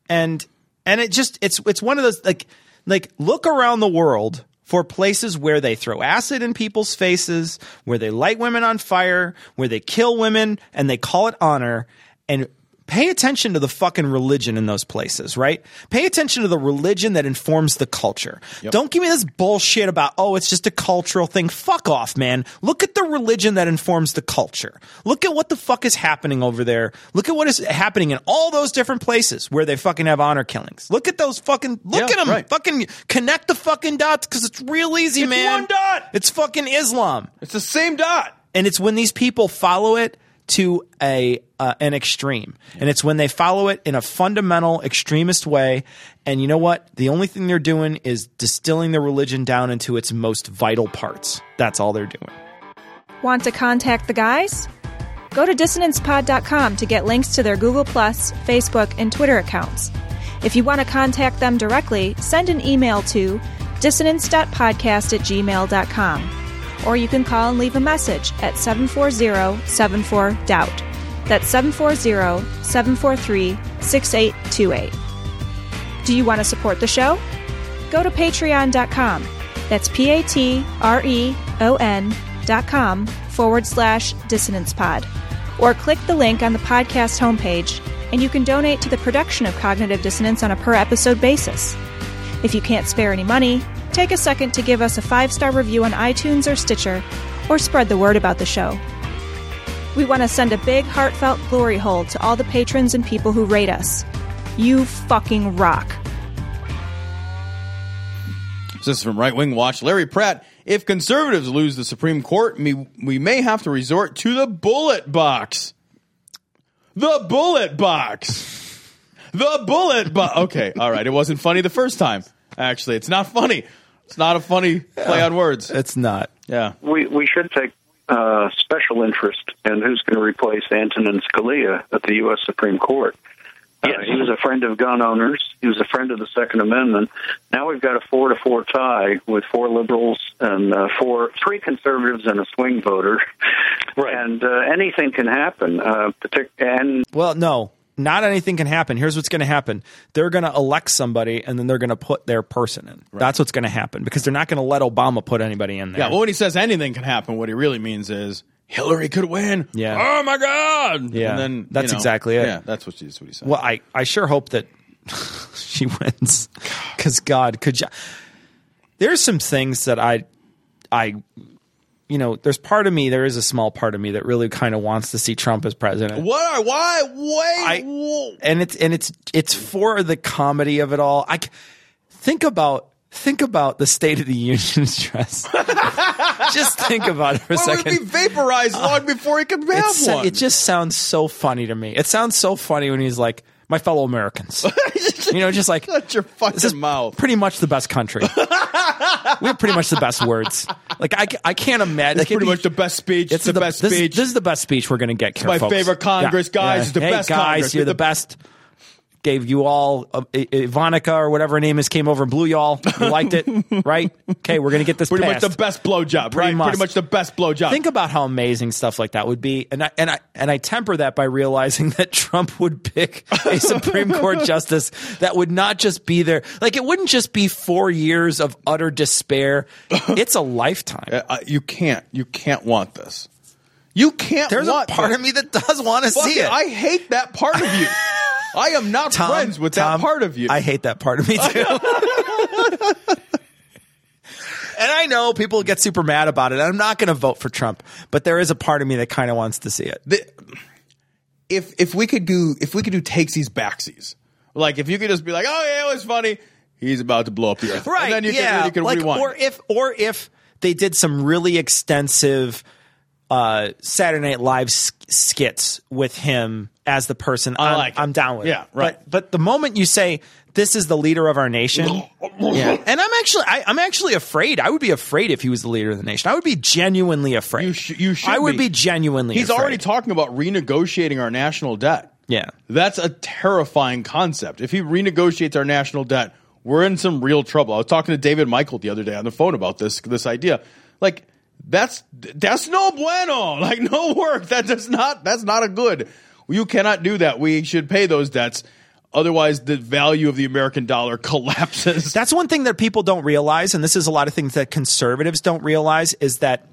And and it just it's it's one of those like like look around the world. For places where they throw acid in people's faces, where they light women on fire, where they kill women, and they call it honor. And Pay attention to the fucking religion in those places, right? Pay attention to the religion that informs the culture. Yep. Don't give me this bullshit about, oh, it's just a cultural thing. Fuck off, man. Look at the religion that informs the culture. Look at what the fuck is happening over there. Look at what is happening in all those different places where they fucking have honor killings. Look at those fucking – look yeah, at them. Right. Fucking connect the fucking dots because it's real easy, it's man. It's one dot. It's fucking Islam. It's the same dot. And it's when these people follow it to a uh, an extreme. Yeah. And it's when they follow it in a fundamental extremist way. And you know what? The only thing they're doing is distilling the religion down into its most vital parts. That's all they're doing. Want to contact the guys? Go to dissonance pod dot com to get links to their Google plus, Facebook, and Twitter accounts. If you want to contact them directly, send an email to dissonance dot podcast at gmail dot com. Or you can call and leave a message at seven four zero, seven four, doubt. That's seven four zero, seven four three, six eight two eight. Do you want to support the show? Go to patreon dot com. That's P-A-T-R-E-O-N dot com forward slash dissonance pod. Or click the link on the podcast homepage, and you can donate to the production of Cognitive Dissonance on a per-episode basis. If you can't spare any money, take a second to give us a five-star review on iTunes or Stitcher, or spread the word about the show. We want to send a big, heartfelt glory hole to all the patrons and people who rate us. You fucking rock. This is from Right Wing Watch. Larry Pratt, if conservatives lose the Supreme Court, we may have to resort to the bullet box. The bullet box. The bullet box. Okay, all right. It wasn't funny the first time. Actually, it's not funny. It's not a funny play on words. It's not. Yeah. We we should take uh, special interest in who's going to replace Antonin Scalia at the U S Supreme Court. Uh, yes. He was a friend of gun owners. He was a friend of the Second Amendment. Now we've got a four to four tie with four liberals and uh, four three conservatives and a swing voter. Right. And uh, anything can happen. Uh, partic- and well, no. Not anything can happen. Here's what's going to happen. They're going to elect somebody, and then they're going to put their person in. Right. That's what's going to happen, because they're not going to let Obama put anybody in there. Yeah, well, when he says anything can happen, what he really means is Hillary could win. Yeah. Oh, my God. Yeah. And then, that's you know, exactly it. Yeah, that's what, that's what he said. Well, I, I sure hope that she wins, because, God, could you – there's some things that I I – you know, there's part of me, there is a small part of me that really kind of wants to see Trump as president. What? Why? Why? And it's and it's it's for the comedy of it all. I think about think about the State of the Union address. Just think about it for a well, second. We'd be vaporized long uh, before he could have one. It just sounds so funny to me. It sounds so funny when he's like, my fellow Americans. You know, just like, shut your fucking this is mouth. Pretty much the best country. We have pretty much the best words. Like, I, I can't imagine. It's like, pretty be, much the best speech. It's the, the best this, speech. This is the best speech we're going to get. It's my folks. Favorite Congress, yeah. Guys. Yeah. It's the hey, best guys, Congress. Guys, you're the, the best. Gave you all uh, Ivanka or whatever her name is came over and blew y'all. You liked it, right? Okay, we're gonna get this. Pretty passed. Much the best blowjob, right? Much. Pretty much the best blowjob. Think about how amazing stuff like that would be, and I and I and I temper that by realizing that Trump would pick a Supreme Court justice that would not just be there. Like it wouldn't just be four years of utter despair. It's a lifetime. Uh, you can't. You can't want this. You can't. There's want a part this. Of me that does want to see it. I hate that part of you. I am not Tom, friends with Tom, that part of you. I hate that part of me, too. And I know people get super mad about it. I'm not going to vote for Trump, but there is a part of me that kind of wants to see it. The, if if we could do if we could do takesies backsies, like if you could just be like, oh, yeah, it was funny. He's about to blow up the earth. Right, and then you yeah. Can, you can like, rewind. Or if, or if they did some really extensive uh, Saturday Night Live sk- skits with him. As the person, I'm, like I'm down with yeah, it. Right. But, but the moment you say this is the leader of our nation, yeah. And I'm actually, I, I'm actually afraid. I would be afraid if he was the leader of the nation. I would be genuinely afraid. You, sh- you should. I would be, be genuinely. He's afraid. Already talking about renegotiating our national debt. Yeah, that's a terrifying concept. If he renegotiates our national debt, we're in some real trouble. I was talking to David Michael the other day on the phone about this this idea, like. That's that's no bueno. Like no work. That does not. That's not a good. You cannot do that. We should pay those debts. Otherwise, the value of the American dollar collapses. That's one thing that people don't realize, and this is a lot of things that conservatives don't realize, is that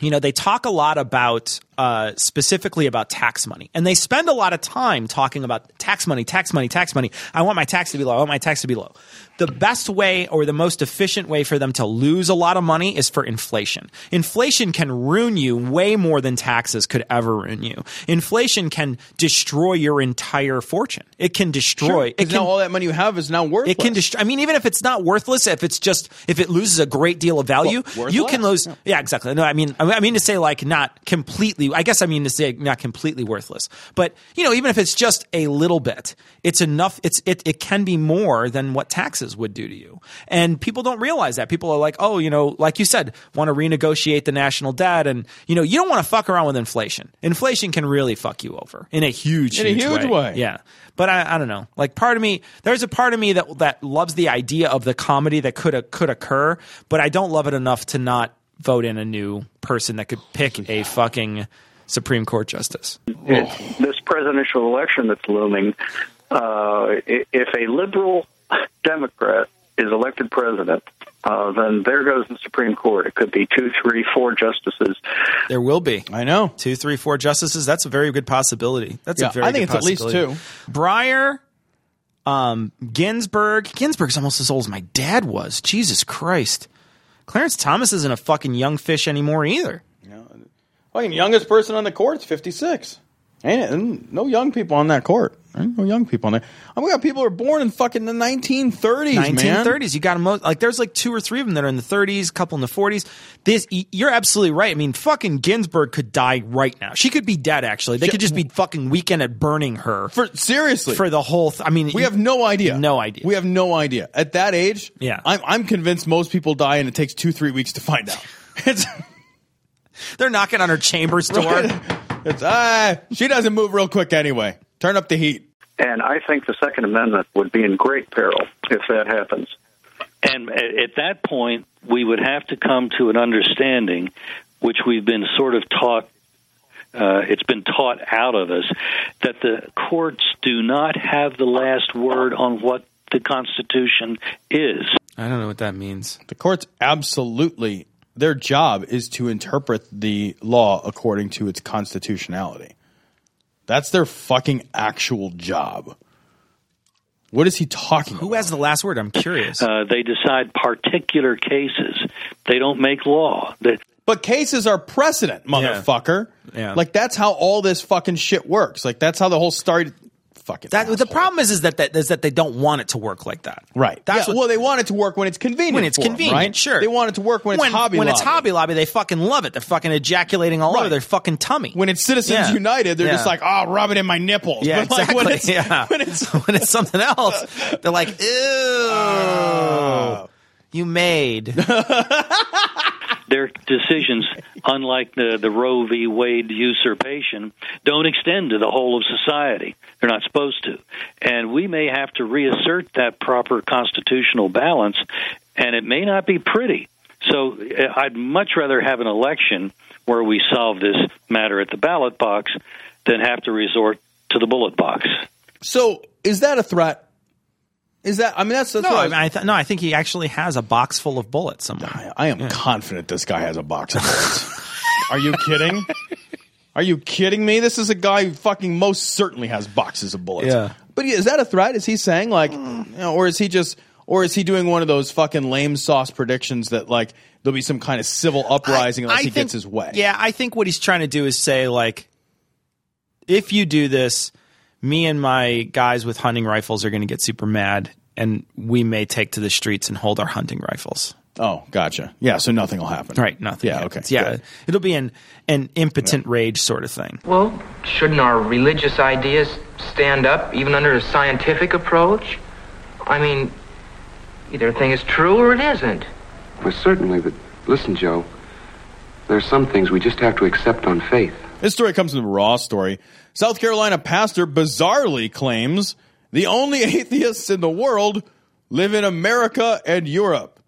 you know they talk a lot about uh, specifically about tax money. And they spend a lot of time talking about tax money, tax money, tax money. I want my tax to be low. I want my tax to be low. The best way or the most efficient way for them to lose a lot of money is for inflation. Inflation can ruin you way more than taxes could ever ruin you. Inflation can destroy your entire fortune. It can destroy. Sure, it can, now all that money you have is now worthless. It can destroy. I mean, even if it's not worthless, if it's just if it loses a great deal of value, well, you can lose. Yeah, yeah, exactly. No, I mean, I mean to say like not completely. I guess I mean to say not completely worthless. But you know, even if it's just a little bit, it's enough. It's it. It can be more than what taxes would do to you. And people don't realize that. People are like, oh, you know, like you said, want to renegotiate the national debt. And, you know, you don't want to fuck around with inflation. Inflation can really fuck you over in a huge, in huge, a huge way. way. Yeah. But I, I don't know. Like part of me, there's a part of me that that loves the idea of the comedy that could could occur, but I don't love it enough to not vote in a new person that could pick a fucking Supreme Court justice. It's this presidential election that's looming, uh, if a liberal Democrat is elected president, uh, then there goes the Supreme Court. It could be two, three, four justices. There will be. I know. Two, three, four justices. That's a very good possibility. That's yeah, a very I think good it's possibility. At least two. Breyer, um, Ginsburg. Ginsburg's almost as old as my dad was. Jesus Christ. Clarence Thomas isn't a fucking young fish anymore either. No. Fucking youngest person on the court's fifty-six. Ain't it? No young people on that court. There ain't no young people on there. I mean, people are born in fucking the nineteen thirties, nineteen thirties, man. nineteen thirties. You got them. Like, there's like two or three of them that are in the thirties, a couple in the forties. This, you're absolutely right. I mean, fucking Ginsburg could die right now. She could be dead, actually. They she, could just be fucking Weekend at Burning her. For, seriously. For the whole th- – I mean – We you, have no idea. No idea. We have no idea. At that age, yeah. I'm, I'm convinced most people die and it takes two, three weeks to find out. It's They're knocking on her chamber's door. It's, ah, she doesn't move real quick anyway. Turn up the heat. And I think the Second Amendment would be in great peril if that happens. And at that point, we would have to come to an understanding, which we've been sort of taught, uh, it's been taught out of us, that the courts do not have the last word on what the Constitution is. I don't know what that means. The courts absolutely, their job is to interpret the law according to its constitutionality. That's their fucking actual job. What is he talking about? Who has the last word? I'm curious. Uh, they decide particular cases. They don't make law. They- but cases are precedent, motherfucker. Yeah. Yeah. Like, that's how all this fucking shit works. Like, that's how the whole start... Fucking that, the problem is, is that, that is that they don't want it to work like that, right? That's yeah, what, well, they want it to work when it's convenient. When it's convenient, them, right? Sure. They want it to work when, when it's Hobby when Lobby. When it's Hobby Lobby, they fucking love it. They're fucking ejaculating all right. over their fucking tummy. When it's Citizens yeah. United, they're yeah. just like, oh, rub it in my nipples. Yeah, but exactly. Like, when it's, yeah. when, it's, when it's something else, they're like, ew, oh. you made. Their decisions, unlike the, the Roe v. Wade usurpation, don't extend to the whole of society. They're not supposed to. And we may have to reassert that proper constitutional balance, and it may not be pretty. So I'd much rather have an election where we solve this matter at the ballot box than have to resort to the bullet box. So is that a threat? Is that? I mean, that's, that's no. What I was, I mean, I th- no, I think he actually has a box full of bullets somewhere. I, I am yeah. confident this guy has a box of bullets. Are you kidding? Are you kidding me? This is a guy who fucking most certainly has boxes of bullets. Yeah. But is that a threat? Is he saying like, you know, or is he just, or is he doing one of those fucking lame sauce predictions that like there'll be some kind of civil uprising I, unless I he think, gets his way? Yeah, I think what he's trying to do is say like, if you do this, me and my guys with hunting rifles are going to get super mad, and we may take to the streets and hold our hunting rifles. Oh, gotcha. Yeah, so nothing will happen. Right, nothing Yeah, happens. okay. Yeah, good. It'll be an, an impotent yeah. rage sort of thing. Well, shouldn't our religious ideas stand up even under a scientific approach? I mean, either a thing is true or it isn't. Well, certainly, but listen, Joe, there's some things we just have to accept on faith. This story comes from the Raw Story. South Carolina pastor bizarrely claims the only atheists in the world live in America and Europe,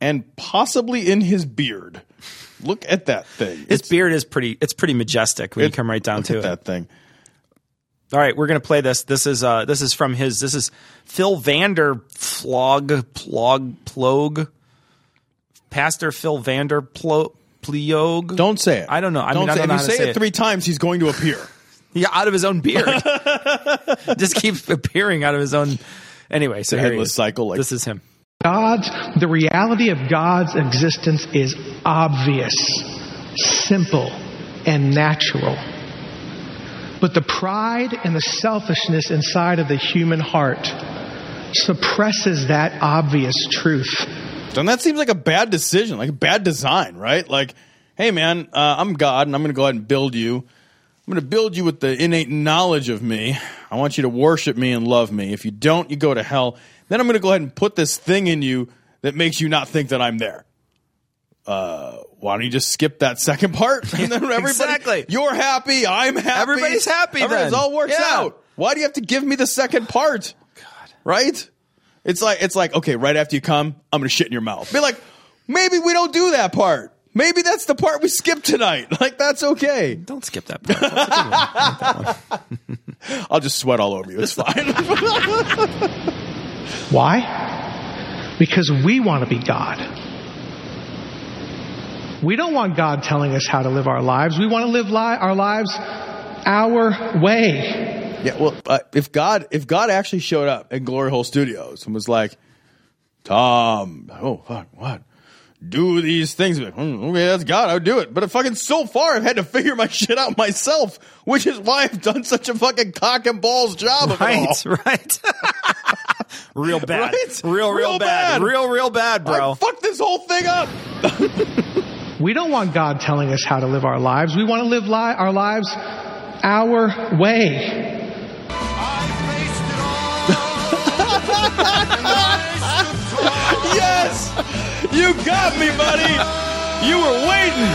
and possibly in his beard. Look at that thing. His it's, beard is pretty. It's pretty majestic when it, you come right down look to at it. That thing. All right, we're gonna play this. This is uh, this is from his. This is Phil Vander Flog Plog Plog. Pastor Phil Vander Plog. Pleog. Don't say it. I don't know. I don't mean, say I don't it. Know if you say, say it, it three times, he's going to appear. Yeah, out of his own beard. Just keeps appearing out of his own. Anyway, so the headless here he is. Cycle. Like- this is him. God's the reality of God's existence is obvious, simple, and natural. But the pride and the selfishness inside of the human heart suppresses that obvious truth. And that seems like a bad decision, like a bad design, right? Like, hey, man, uh, I'm God, and I'm going to go ahead and build you. I'm going to build you with the innate knowledge of me. I want you to worship me and love me. If you don't, you go to hell. Then I'm going to go ahead and put this thing in you that makes you not think that I'm there. Uh, why don't you just skip that second part? And then everybody, exactly. You're happy. I'm happy. Everybody's happy then. Everybody's all works yeah. out. Why do you have to give me the second part? Oh, God. Right? It's like, it's like, okay, right after you come, I'm going to shit in your mouth. Be like, maybe we don't do that part. Maybe that's the part we skipped tonight. Like, that's okay. Don't skip that part. That I'll just sweat all over you. It's fine. Why? Because we want to be God. We don't want God telling us how to live our lives. We want to live li- our lives our way. Yeah, well, uh, if God if God actually showed up at Glory Hole Studios and was like, Tom, oh, fuck, what? Do these things. Like, mm, okay, that's God. I would do it. But if fucking so far I've had to figure my shit out myself, which is why I've done such a fucking cock and balls job of right, it all. Right. Real bad. Right? Real, real, real bad. bad. Real, real bad, bro. I fucked this whole thing up. We don't want God telling us how to live our lives. We want to live li- our lives our way. Yes! You got me, buddy! You were waiting!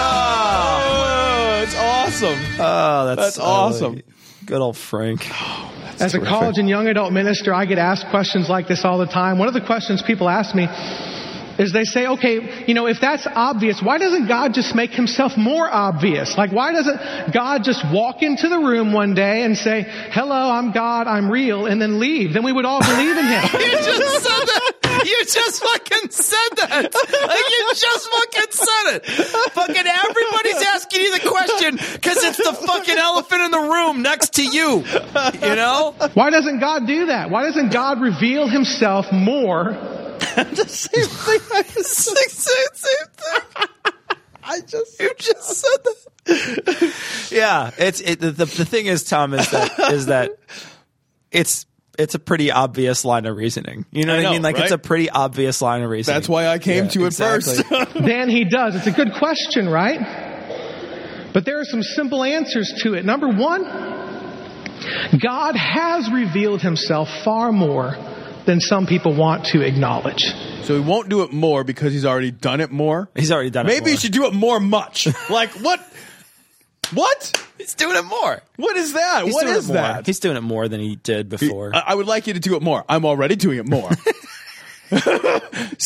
Oh, it's awesome. Oh, that's, that's so awesome. Good old Frank. Oh, as terrific. A college and young adult minister, I get asked questions like this all the time. One of the questions people ask me is they say, okay, you know, if that's obvious, why doesn't God just make himself more obvious? Like, why doesn't God just walk into the room one day and say, hello, I'm God, I'm real, and then leave? Then we would all believe in him. You just said that. You just fucking said that. Like, you just fucking said it. Fucking everybody's asking you the question because it's the fucking elephant in the room next to you, you know? Why doesn't God do that? Why doesn't God reveal himself more? The same thing. I just same, same, same thing. I just you just said that. Yeah, it's it, the the thing is, Tom, is that is that it's it's a pretty obvious line of reasoning. You know I what know, I mean? Like right? It's a pretty obvious line of reasoning. That's why I came yeah, to it exactly. first. Then he does. It's a good question, right? But there are some simple answers to it. Number one, God has revealed himself far more than some people want to acknowledge. So he won't do it more because he's already done it more? He's already done Maybe it more. Maybe he should do it more much. Like, what? What? He's doing it more. What is that? He's what is that? He's doing it more than he did before. He, I, I would like you to do it more. I'm already doing it more.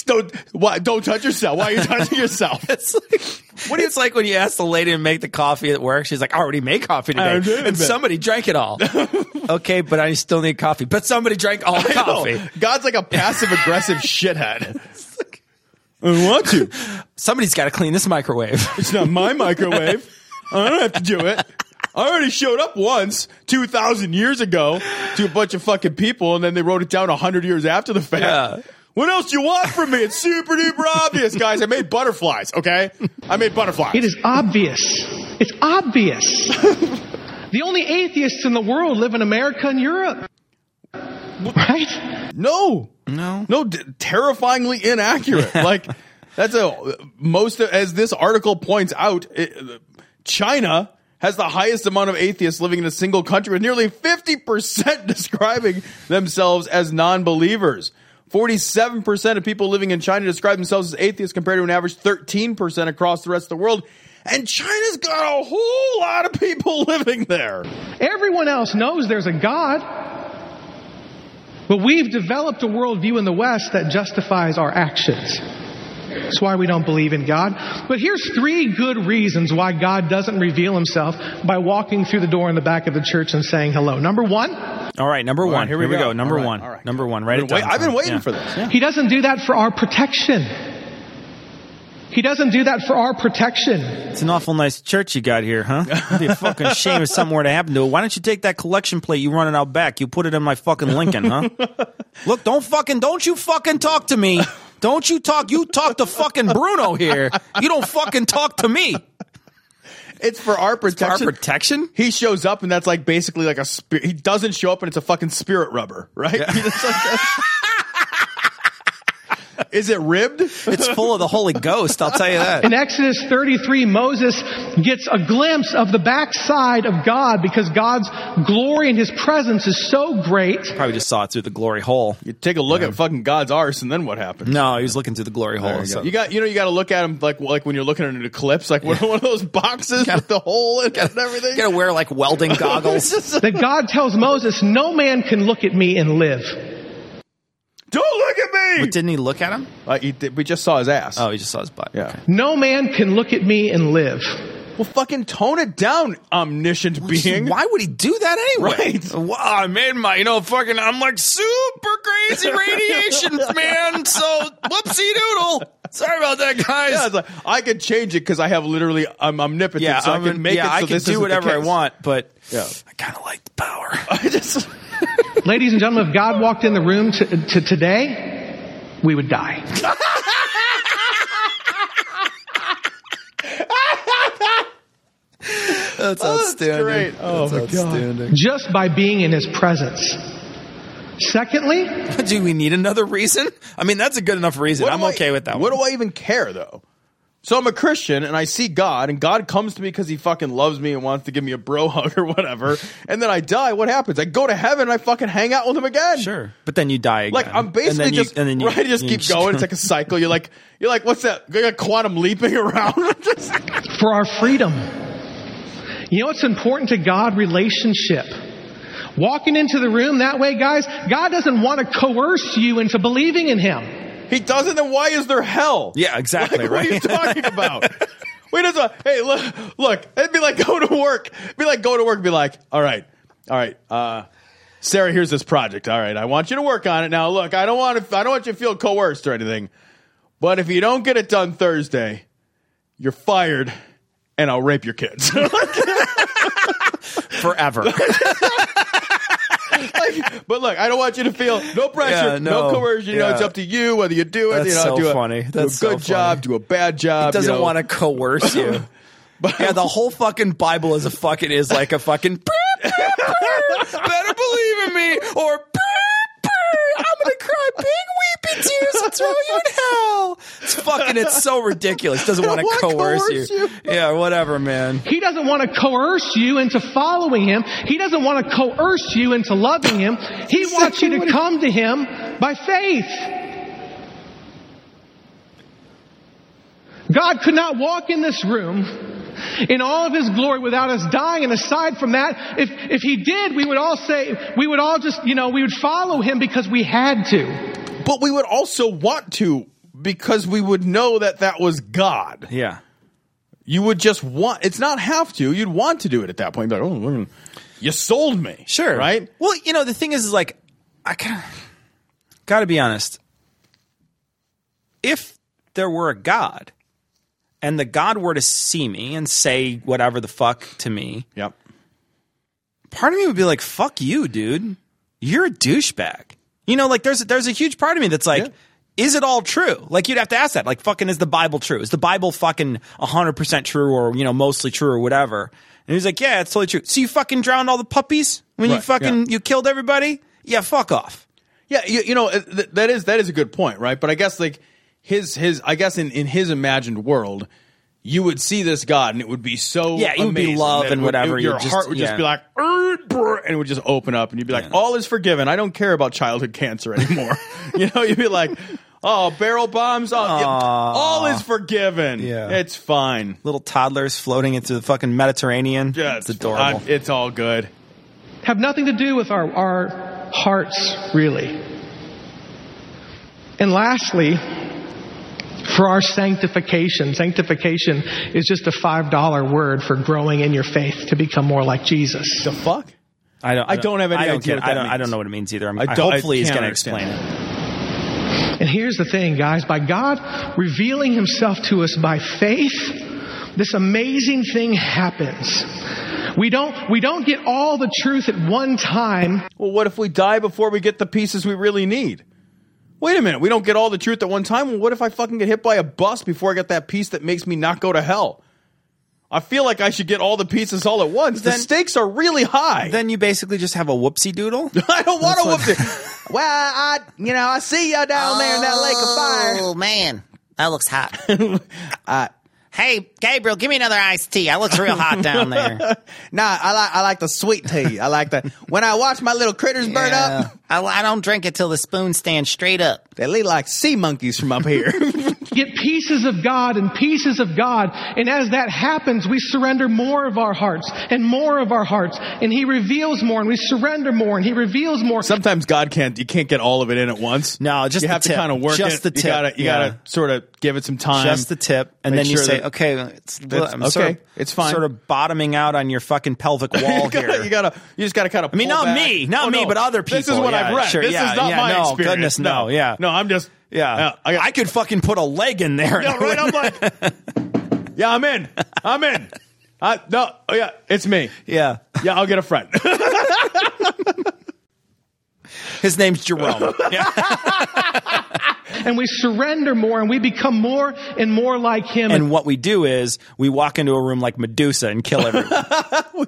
don't, why, don't touch yourself. Why are you touching yourself? It's like, what it's like when you ask the lady to make the coffee at work. She's like, I already made coffee today. And bit. somebody drank it all. Okay, but I still need coffee. But somebody drank all the coffee. God's like a passive-aggressive shithead. Like, I want to. Somebody's got to clean this microwave. It's not my microwave. I don't have to do it. I already showed up once two thousand years ago to a bunch of fucking people, and then they wrote it down one hundred years after the fact. Yeah. What else do you want from me? It's super duper obvious, guys. I made butterflies, okay? I made butterflies. It is obvious. It's obvious. The only atheists in the world live in America and Europe. Right? No. No. No, d- terrifyingly inaccurate. Yeah. Like, that's a most, of, as this article points out, it, China has the highest amount of atheists living in a single country, with nearly fifty percent describing themselves as non-believers. forty-seven percent of people living in China describe themselves as atheists compared to an average thirteen percent across the rest of the world. And China's got a whole lot of people living there. Everyone else knows there's a God. But we've developed a worldview in the West that justifies our actions. That's why we don't believe in God. But here's three good reasons why God doesn't reveal himself by walking through the door in the back of the church and saying hello. Number one. All right, number all one. Right, here, here we go. go. Number right, one. Right. Number one. Right. I've been, wait, I've been waiting yeah. for this. Yeah. He doesn't do that for our protection. He doesn't do that for our protection. It's an awful nice church you got here, huh? It'd be a fucking shame if something were to happen to it. Why don't you take that collection plate you running out back? You put it in my fucking Lincoln, huh? Look, don't fucking, don't you fucking talk to me. Don't you talk, you talk to fucking Bruno here. You don't fucking talk to me. It's for our protection. It's for our protection? He shows up and that's like basically like a spirit. He doesn't show up and it's a fucking spirit rubber, right? Yeah. He just like Is it ribbed? It's full of the Holy Ghost, I'll tell you that. In Exodus thirty-three, Moses gets a glimpse of the backside of God because God's glory and his presence is so great. Probably just saw it through the glory hole. You take a look yeah. at fucking God's arse, and then what happens? No, he was looking through the glory hole. You, so. you got, you know, you got to look at him like like when you're looking at an eclipse, like yeah. one of those boxes gotta, with the hole in gotta, and everything. You got to wear like welding goggles. That God tells Moses, "No man can look at me and live." Don't look at me! But didn't he look at him? Uh, he th- we just saw his ass. Oh, he just saw his butt. Yeah. Okay. No man can look at me and live. Well, fucking tone it down, omniscient well, being. Why would he do that anyway? Right. Well, I made my, you know, fucking, I'm like super crazy radiation, man. So, whoopsie doodle. Sorry about that, guys. Yeah, like, I could change it because I have literally, I'm omnipotent. Yeah, so I'm, I can make yeah, it so I can this do whatever I want, but yeah. I kind of like the power. I just... Ladies and gentlemen, if God walked in the room to, to today, we would die. That's oh, outstanding. That's great. Oh, that's my outstanding. God. Just by being in his presence. Secondly, do we need another reason? I mean, that's a good enough reason. I'm okay I, with that. What one. do I even care, though? So I'm a Christian, and I see God, and God comes to me because he fucking loves me and wants to give me a bro hug or whatever, and then I die. What happens? I go to heaven, and I fucking hang out with him again. Sure. But then you die again. Like, I'm basically and then you, just, and then you, right, you just you keep just going. It's like a cycle. You're like, you're like, what's that? You're like quantum leaping around. For our freedom. You know, it's important to God relationship. Walking into the room that way, guys, God doesn't want to coerce you into believing in him. He doesn't, then why is there hell? Yeah, exactly. Like, right? What are you talking about? Wait a second. Hey, look, look, it'd be like go to work. It'd be like go to work and be like, all right, all right, uh, Sarah, here's this project. All right, I want you to work on it. Now, look, I don't want to, I don't want you to feel coerced or anything, but if you don't get it done Thursday, you're fired and I'll rape your kids. Forever. Like, but look, I don't want you to feel no pressure, yeah, no, no coercion. Yeah. You know, it's up to you whether you do it. That's you know, so do a, funny. That's do a good so funny. job, do a bad job. He doesn't you know. want to coerce you. But yeah, the whole fucking Bible is a fucking is like a fucking. Better believe in me, or I'm gonna cry big weepy tears and throw you in hell. It's fucking. It's so ridiculous. Doesn't want to coerce, coerce you. you. Yeah, whatever, man. He doesn't want to coerce you into following him. He doesn't want to coerce you into loving him. He exactly wants you to come to him by faith. God could not walk in this room in all of his glory without us dying. And aside from that, if if he did, we would all say, we would all just, you know, we would follow him because we had to. But we would also want to because we would know that that was God. Yeah. You would just want, it's not have to, you'd want to do it at that point. You'd be like, oh, you sold me. Sure. Right? Well, you know, the thing is, is like, I kind of got to be honest. If there were a God, and the God were to see me and say whatever the fuck to me, yep, part of me would be like, fuck you, dude. You're a douchebag. You know, like there's, there's a huge part of me that's like, yeah. Is it all true? Like you'd have to ask that. Like fucking is the Bible true? Is the Bible fucking one hundred percent true or, you know, mostly true or whatever? And he's like, yeah, it's totally true. So you fucking drowned all the puppies when right, you fucking, yeah. you killed everybody? Yeah, fuck off. Yeah, you, you know, th- that is that is a good point, right? But I guess like, His, his, I guess in, in his imagined world, you would see this God and it would be so amazing. Yeah, it would be love and, and would, whatever. It, your just, heart would yeah. just be like, and it would just open up and you'd be like, yeah. all is forgiven. I don't care about childhood cancer anymore. You know, you'd be like, oh, barrel bombs. Oh, yeah, all is forgiven. Yeah. It's fine. Little toddlers floating into the fucking Mediterranean. Yeah, it's, it's adorable. I'm, it's all good. Have nothing to do with our, our hearts, really. And lastly... for our sanctification. Sanctification is just a five dollar word for growing in your faith to become more like Jesus. The fuck? I don't, I don't, I don't have any I don't idea get, what that I don't, means. I don't know what it means either. I'm, I I hopefully I he's going to explain it. And here's the thing, guys. By God revealing himself to us by faith, this amazing thing happens. We don't we don't get all the truth at one time. Well, what if we die before we get the pieces we really need? Wait a minute. We don't get all the truth at one time. Well, what if I fucking get hit by a bus before I get that piece that makes me not go to hell? I feel like I should get all the pieces all at once. Then, the stakes are really high. Then you basically just have a whoopsie doodle. I don't want That's a whoopsie. Well, I, you know, I see y'all down oh, there in that lake of fire. Oh, man. That looks hot. uh, hey, Gabriel, give me another iced tea. That looks real hot down there. Nah, I like I like the sweet tea. I like that. When I watch my little critters yeah. burn up. I, I don't drink it till the spoon stands straight up. They look like sea monkeys from up here. Get pieces of God and pieces of God. And as that happens, we surrender more of our hearts and more of our hearts. And he reveals more and we surrender more and he reveals more. Sometimes God can't, you can't get all of it in at once. No, just you the have tip. To kind of work just it. The tip. You gotta, you yeah. gotta sort of give it some time. Just the tip. And then sure you say, okay, it's, I'm okay, sort of, it's fine. Sort of bottoming out on your fucking pelvic wall. you gotta, here. You gotta, you just gotta kind of pull I mean, not back. me, not oh, me, no. but other people. This is what yeah, I've read. Sure, this yeah, is not yeah, my no, experience. Goodness, no, no, yeah. No, I'm just. Yeah, uh, I, got, I could fucking put a leg in there. Yeah, right. I'm like, yeah, I'm in. I'm in. I, no, oh yeah, it's me. Yeah, yeah, I'll get a friend. His name's Jerome. And we surrender more, and we become more and more like him. And what we do is we walk into a room like Medusa and kill everyone.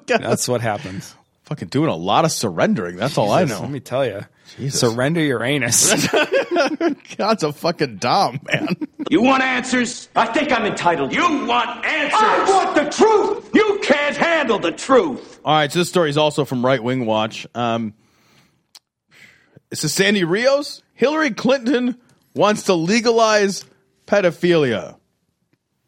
That's what happens. Fucking doing a lot of surrendering. That's Jesus, all I know. Let me tell you. Jesus. Surrender your anus. God's a fucking dom, man. You want answers? I think I'm entitled. You want answers? I want the truth. You can't handle the truth. All right, so this story is also from Right Wing Watch. Um, this is Sandy Rios. Hillary Clinton wants to legalize pedophilia.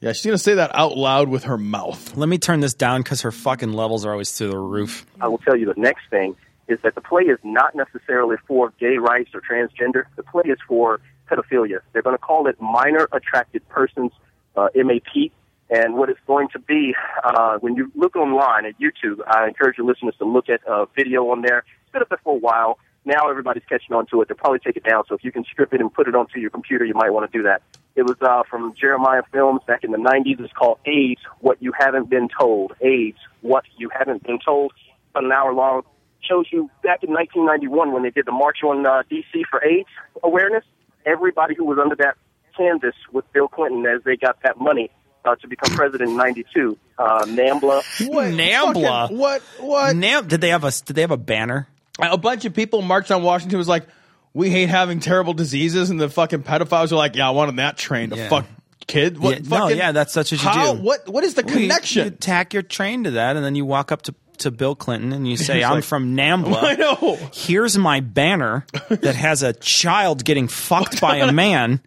Yeah, she's going to say that out loud with her mouth. Let me turn this down because her fucking levels are always through the roof. I will tell you the next thing. Is that the play is not necessarily for gay rights or transgender. The play is for pedophilia. They're going to call it minor attracted persons, uh, M A P. And what it's going to be, uh, when you look online at YouTube, I encourage your listeners to look at a video on there. It's been up there for a while. Now everybody's catching on to it. They'll probably take it down. So if you can strip it and put it onto your computer, you might want to do that. It was uh, from Jeremiah Films back in the nineties. It's called AIDS, What You Haven't Been Told. AIDS, What You Haven't Been Told. About an hour long. Shows you back in nineteen ninety-one when they did the march on uh, D C for AIDS awareness, everybody who was under that canvas with Bill Clinton as they got that money uh, to become president in ninety-two. Uh, NAMBLA. What? NAMBLA. Fucking, what? What? Nam- did they have a? Did they have a banner? A bunch of people marched on Washington. Was like, we hate having terrible diseases, and the fucking pedophiles are like, yeah, I wanted that train to yeah. fuck. Kid, what? Yeah, fucking, no, yeah, that's such as you how? do. What? What is the well, connection? You, you tack your train to that, and then you walk up to, to Bill Clinton and you say, "I'm like, from NAMBLA. I know. Here's my banner that has a child getting fucked by a man.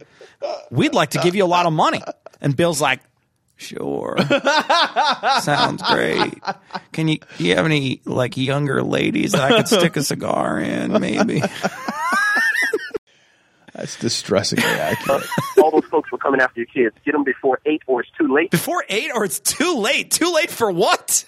We'd like to give you a lot of money." And Bill's like, "Sure, sounds great. Can you? Do you have any like younger ladies that I could stick a cigar in, maybe?" That's distressingly accurate. All those folks were coming after your kids. Get them before eight or it's too late. Before eight or it's too late? Too late for what?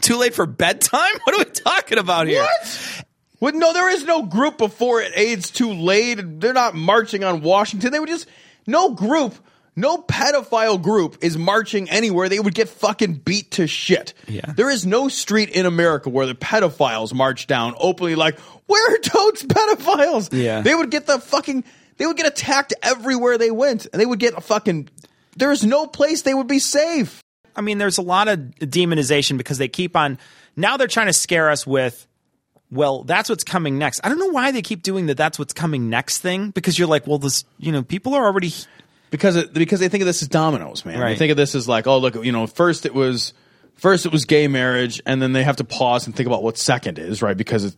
Too late for bedtime? What are we talking about here? What? Well, no, there is no group before AIDS too late. They're not marching on Washington. They would just – no group, no pedophile group is marching anywhere. They would get fucking beat to shit. Yeah. There is no street in America where the pedophiles march down openly like, where are totes pedophiles? Yeah. They would get the fucking – they would get attacked everywhere they went, and they would get a fucking – there's no place they would be safe. I mean, there's a lot of demonization because they keep on – now they're trying to scare us with, well, that's what's coming next. I don't know why they keep doing the that's what's coming next thing because you're like, well, this – you know, people are already – Because it, because they think of this as dominoes, man. Right. They think of this as like, oh, look, you know, first it was – First, it was gay marriage, and then they have to pause and think about what second is, right? Because it,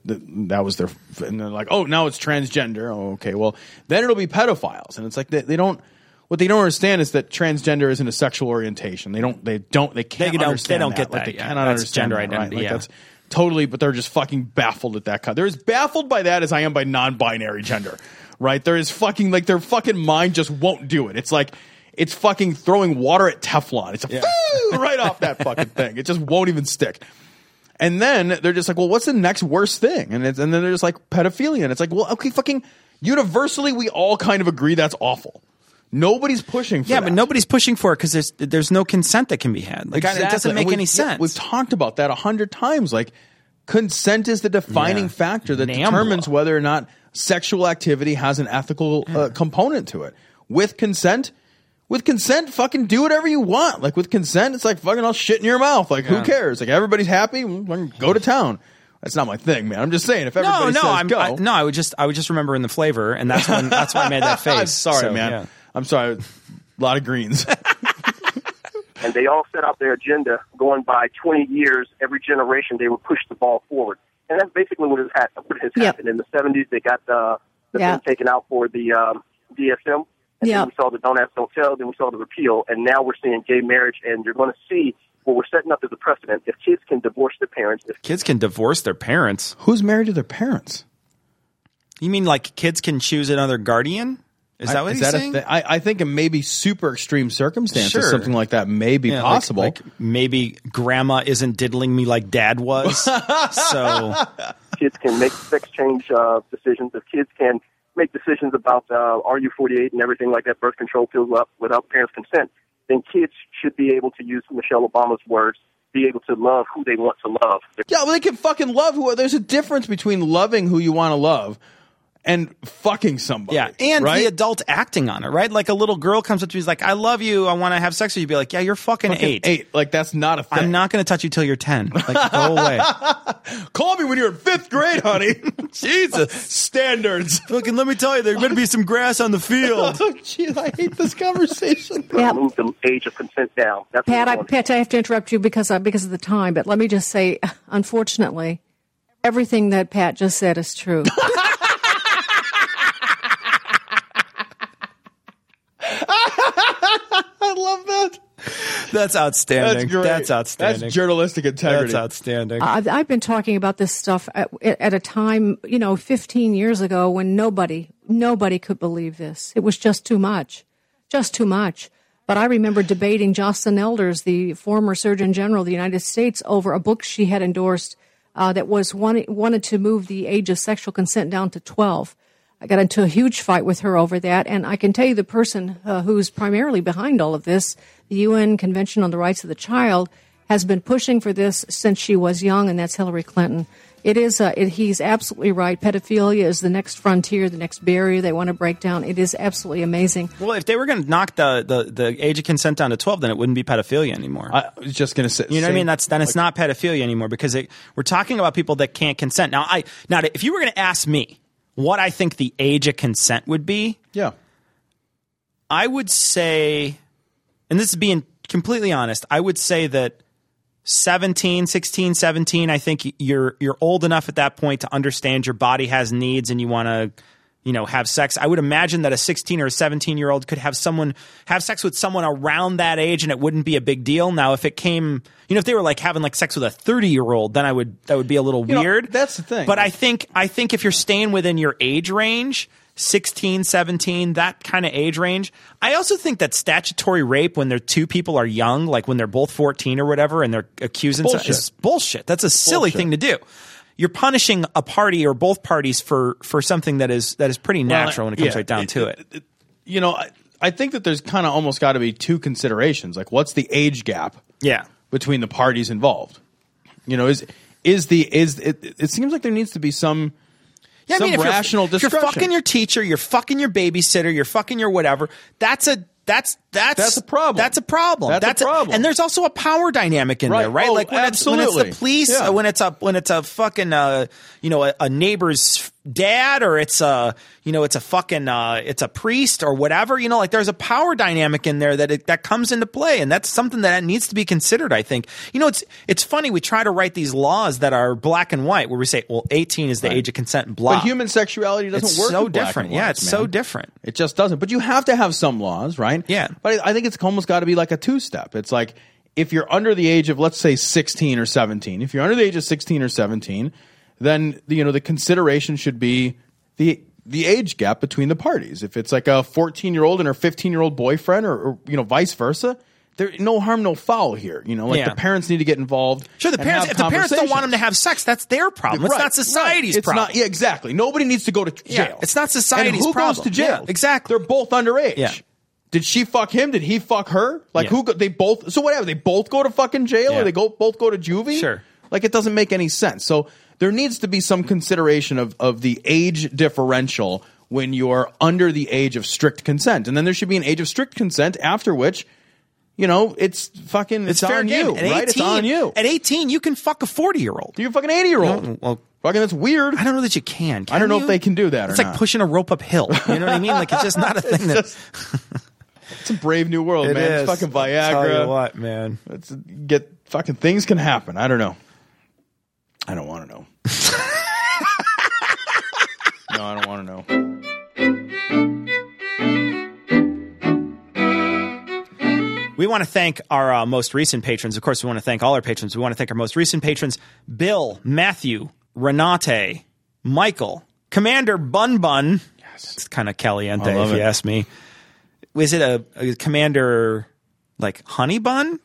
that was their – and they're like, oh, now it's transgender. Oh, okay, well, then it'll be pedophiles. And it's like they, they don't – what they don't understand is that transgender isn't a sexual orientation. They don't – they don't – they can't they don't, understand They don't that. get that. Like, they yeah. cannot that's understand gender that, identity, right? Like, yeah. That's totally – but they're just fucking baffled at that. Co- they're as baffled by that as I am by non-binary gender, right? There is fucking – like their fucking mind just won't do it. It's like – it's fucking throwing water at Teflon. It's a yeah. foo, right off that fucking thing. It just won't even stick. And then they're just like, well, what's the next worst thing? And it's, and then they're just like pedophilia. And it's like, well, okay, fucking universally we all kind of agree that's awful. Nobody's pushing for yeah, that. Yeah, but nobody's pushing for it because there's there's no consent that can be had. Like, exactly. It doesn't make we, any sense. Yeah, we've talked about that a hundred times. Like, consent is the defining yeah. factor that NAMBLA. Determines whether or not sexual activity has an ethical yeah. uh, component to it. With consent, with consent, fucking do whatever you want. Like, with consent, it's like fucking I'll shit in your mouth. Like, yeah. who cares? Like, everybody's happy. Go to town. That's not my thing, man. I'm just saying. If everybody no, no, says I'm, go, I, no, I would just I would just remember in the flavor, and that's when that's why I made that face. I'm sorry, so, man. Yeah. I'm sorry. A lot of greens. And they all set out their agenda going by twenty years. Every generation, they would push the ball forward. And that's basically what has happened. What has yep. happened. In the seventies, they got the, the yep. thing taken out for the um, D S M. And yep. then we saw the Don't Ask, Don't Tell. Then we saw the repeal. And now we're seeing gay marriage. And you're going to see what we're setting up as a precedent. If kids can divorce their parents. If kids can divorce their parents? Who's married to their parents? You mean like kids can choose another guardian? Is that what I, he's that saying? Th- I, I think in maybe super extreme circumstances, sure. something like that may be yeah, possible. Like, like maybe grandma isn't diddling me like dad was. So kids can make sex change uh, decisions. If kids can make decisions about uh, R U forty-eight and everything like that, birth control pills up without parents' consent, then kids should be able to use Michelle Obama's words, be able to love who they want to love. Yeah, well, they can fucking love who. There's a difference between loving who you want to love and fucking somebody. Yeah, and right? the adult acting on it, right? Like a little girl comes up to me, is like, I love you, I want to have sex with you. You'd be like, yeah, you're fucking, fucking eight. Eight, like that's not a thing. I'm not going to touch you till you're ten. Like, go away. Call me when you're in fifth grade, honey. Jesus. Standards. Fucking let me tell you, there's going to be some grass on the field. Oh, jeez, I hate this conversation. Yeah. Move the age of consent down. That's Pat, I, Pat, I have to interrupt you because, I, because of the time, but let me just say, unfortunately, everything that Pat just said is true. I love that. That's outstanding. That's great. That's outstanding. That's journalistic integrity. That's outstanding. I've, I've been talking about this stuff at, at a time, you know, fifteen years ago when nobody, nobody could believe this. It was just too much, just too much. But I remember debating Jocelyn Elders, the former Surgeon General of the United States, over a book she had endorsed uh, that was one, wanted to move the age of sexual consent down to twelve. I got into a huge fight with her over that, and I can tell you the person uh, who's primarily behind all of this, the U N Convention on the Rights of the Child, has been pushing for this since she was young, and that's Hillary Clinton. It is uh, it, he's absolutely right. Pedophilia is the next frontier, the next barrier they want to break down. It is absolutely amazing. Well, if they were going to knock the, the, the age of consent down to twelve, then it wouldn't be pedophilia anymore. I was just going to say, you know, same, what I mean? That's then it's like, not pedophilia anymore because it, we're talking about people that can't consent. Now, I now if you were going to ask me what I think the age of consent would be, yeah, I would say, and this is being completely honest, I would say that seventeen, sixteen, seventeen, I think you're you're old enough at that point to understand your body has needs and you want to, you know, have sex. I would imagine that a sixteen or a seventeen-year-old could have someone have sex with someone around that age and it wouldn't be a big deal. Now, if it came, you know, if they were like having like sex with a thirty-year-old, then I would that would be a little you weird. Know, that's the thing. But I think I think if you're staying within your age range, sixteen, seventeen, that kind of age range. I also think that statutory rape when they're two people are young, like when they're both fourteen or whatever and they're accusing bullshit. Is bullshit. That's a silly bullshit. Thing to do. You're punishing a party or both parties for, for something that is that is pretty natural well, when it comes yeah, right down it, to it. It, it. You know, I, I think that there's kind of almost got to be two considerations. Like, what's the age gap? Yeah. Between the parties involved. You know, is is the is it? It seems like there needs to be some. Yeah, some I mean, if rational you're, if you're fucking your teacher, you're fucking your babysitter, you're fucking your whatever. That's a. That's that's that's a problem. That's a problem. That's, that's a problem. A, and there's also a power dynamic in right. there, right? Oh, like when absolutely. It's when it's the police, yeah. uh, when it's a when it's a fucking uh, you know a, a neighbor's dad, or it's a you know it's a fucking uh, it's a priest or whatever. You know, like there's a power dynamic in there that it, that comes into play, and that's something that needs to be considered. I think you know it's it's funny we try to write these laws that are black and white, where we say, well, eighteen is the right. age of consent, and blah. But human sexuality doesn't it's work. So different, yeah. It's man. so different. It just doesn't. But you have to have some laws, right? Yeah. But I think it's almost got to be like a two-step. It's like if you're under the age of, let's say, sixteen or seventeen, if you're under the age of sixteen or seventeen, then, you know, the consideration should be the the age gap between the parties. If it's like a fourteen-year-old and her fifteen-year-old boyfriend or, or you know, vice versa, there no harm, no foul here. You know, like yeah. the parents need to get involved. Sure, the parents. If the parents don't want them to have sex, that's their problem. It's right, not society's right. It's problem. Not, yeah, exactly. Nobody needs to go to jail. Yeah, it's not society's and who problem. Who goes to jail? Yeah, exactly. They're both underage. Yeah. Did she fuck him? Did he fuck her? Like yeah. who? Go, they both. So whatever. They both go to fucking jail, yeah. or they go both go to juvie. Sure. Like it doesn't make any sense. So there needs to be some consideration of of the age differential when you're under the age of strict consent. And then there should be an age of strict consent after which, you know, it's fucking it's, it's fair on game. You, at right? eighteen, it's on you. At eighteen, you can fuck a forty-year-old. You can fuck an eighty-year-old. No, well, fucking that's weird. I don't know that you can. can I don't you? know if they can do that it's or like not. It's like pushing a rope uphill. You know what I mean? Like, it's just not a thing it's that... It's a brave new world, it man. Is. It's fucking Viagra. Tell you what, man. It's, get, fucking things can happen. I don't know. I don't want to know. No, I don't want to know. We want to thank our uh, most recent patrons. Of course, we want to thank all our patrons. We want to thank our most recent patrons, Bill, Matthew, Renate, Michael, Commander Bun Bun. Yes. It's kind of caliente if it. you ask me. Is it a, a Commander, like, Honey Bun?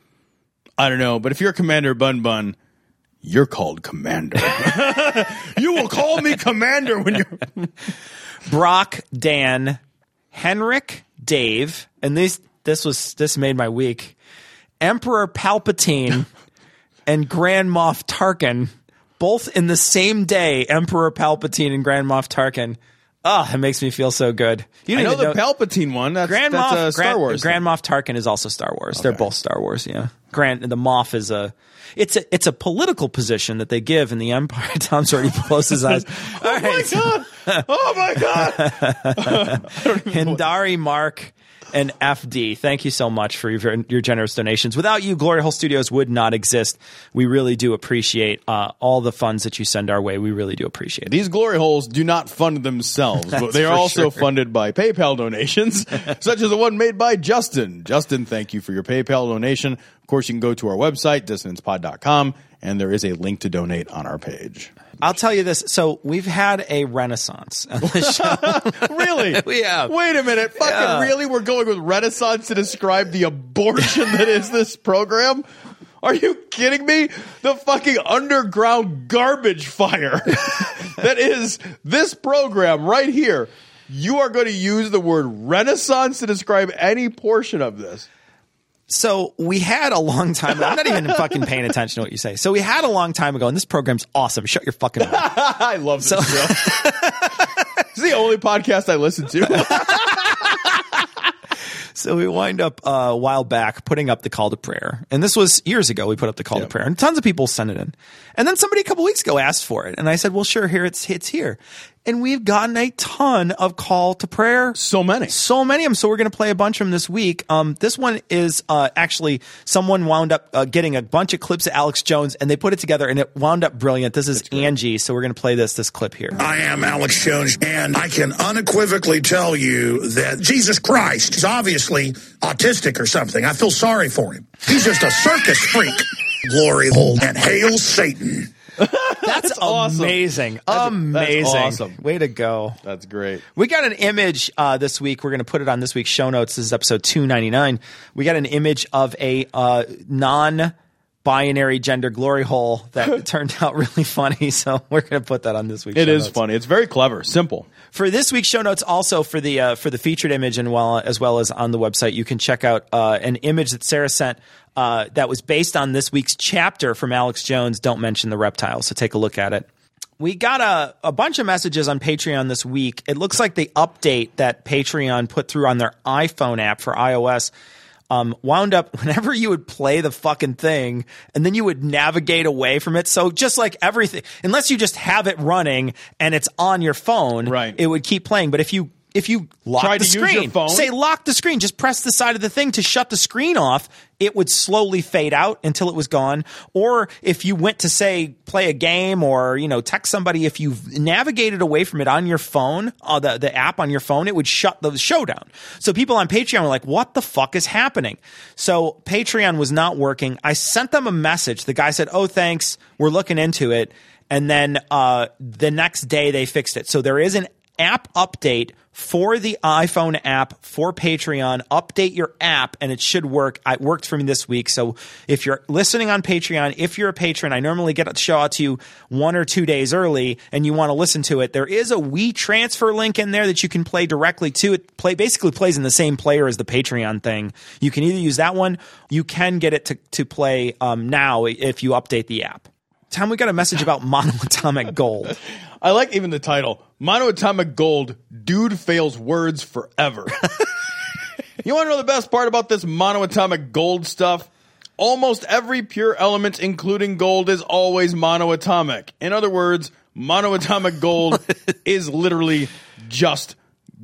I don't know, but if you're Commander Bun Bun, you're called Commander. You will call me Commander when you're... Brock, Dan, Henrik, Dave, and these... This was this made my week. Emperor Palpatine and Grand Moff Tarkin, both in the same day. Emperor Palpatine and Grand Moff Tarkin. Ah, oh, it makes me feel so good. You I know the know. Palpatine one. That's, Grand that's Moff, uh, Star Grand, Wars. Grand Moff Tarkin is also Star Wars. Okay. They're both Star Wars. Yeah. Grand the Moff is a it's a it's a political position that they give in the Empire. Tom's already closed his eyes. oh All my right. god! Oh my god! Hindari Mark. And F D, thank you so much for your, your generous donations. Without you, Glory Hole Studios would not exist. We really do appreciate uh, all the funds that you send our way. We really do appreciate it. These Glory Holes do not fund themselves, but they are also sure. funded by PayPal donations, such as the one made by Justin. Justin, thank you for your PayPal donation. Of course, you can go to our website, dissonance pod dot com, and there is a link to donate on our page. I'll tell you this. So we've had a renaissance on this show. Really? We have. Wait a minute. Fucking yeah. really? We're going with renaissance to describe the abortion that is this program? Are you kidding me? The fucking underground garbage fire that is this program right here. You are going to use the word renaissance to describe any portion of this. So we had a long time ago. I'm not even fucking paying attention to what you say. So we had a long time ago, and this program's awesome. Shut your fucking mouth. I love this so- show. It's the only podcast I listen to. So we wind up uh, a while back putting up the call to prayer. And this was years ago we put up the call yep. to prayer. And tons of people sent it in. And then somebody a couple weeks ago asked for it. And I said, well, sure, here it's, it's here. And we've gotten a ton of call to prayer. So many. So many of them. So we're going to play a bunch of them this week. Um, this one is uh, actually someone wound up uh, getting a bunch of clips of Alex Jones, and they put it together, and it wound up brilliant. This is Angie, so we're going to play this this clip here. I am Alex Jones, and I can unequivocally tell you that Jesus Christ is obviously autistic or something. I feel sorry for him. He's just a circus freak. Glory hole and hail Satan. That's, that's amazing. Awesome. Amazing. That's, that's awesome. Way to go. That's great. We got an image uh, this week. We're going to put it on this week's show notes. This is episode two ninety-nine. We got an image of a uh, non-binary gender glory hole that turned out really funny. So we're going to put that on this week's it show notes. It is funny. It's very clever. Simple. For this week's show notes, also for the uh, for the featured image and well, as well as on the website, you can check out uh, an image that Sarah sent Uh, that was based on this week's chapter from Alex Jones, Don't Mention the Reptiles. So take a look at it. We got a, a bunch of messages on Patreon this week. It looks like the update that Patreon put through on their iPhone app for iOS um, wound up whenever you would play the fucking thing and then you would navigate away from it. So just like everything, unless you just have it running and it's on your phone, right. It would keep playing. But if you If you lock Try the to screen, use your phone. Say lock the screen, just press the side of the thing to shut the screen off, it would slowly fade out until it was gone. Or if you went to, say, play a game or, you know, text somebody, if you navigated away from it on your phone, uh, the, the app on your phone, it would shut the show down. So people on Patreon were like, what the fuck is happening? So Patreon was not working. I sent them a message. The guy said, oh, thanks, we're looking into it. And then uh, the next day they fixed it. So there is an app update for the iPhone app for Patreon. Update your app and it should work. It worked for me this week. So if you're listening on Patreon, if you're a patron, I normally get a show out to you one or two days early and you want to listen to it. There is a WeTransfer link in there that you can play directly to. It play, basically plays in the same player as the Patreon thing. You can either use that one. You can get it to, to play um, now if you update the app. Tom, we got a message about monoatomic gold. I like even the title. Monoatomic gold, dude fails words forever. You want to know the best part about this monoatomic gold stuff? Almost every pure element, including gold, is always monoatomic. In other words, monoatomic gold is literally just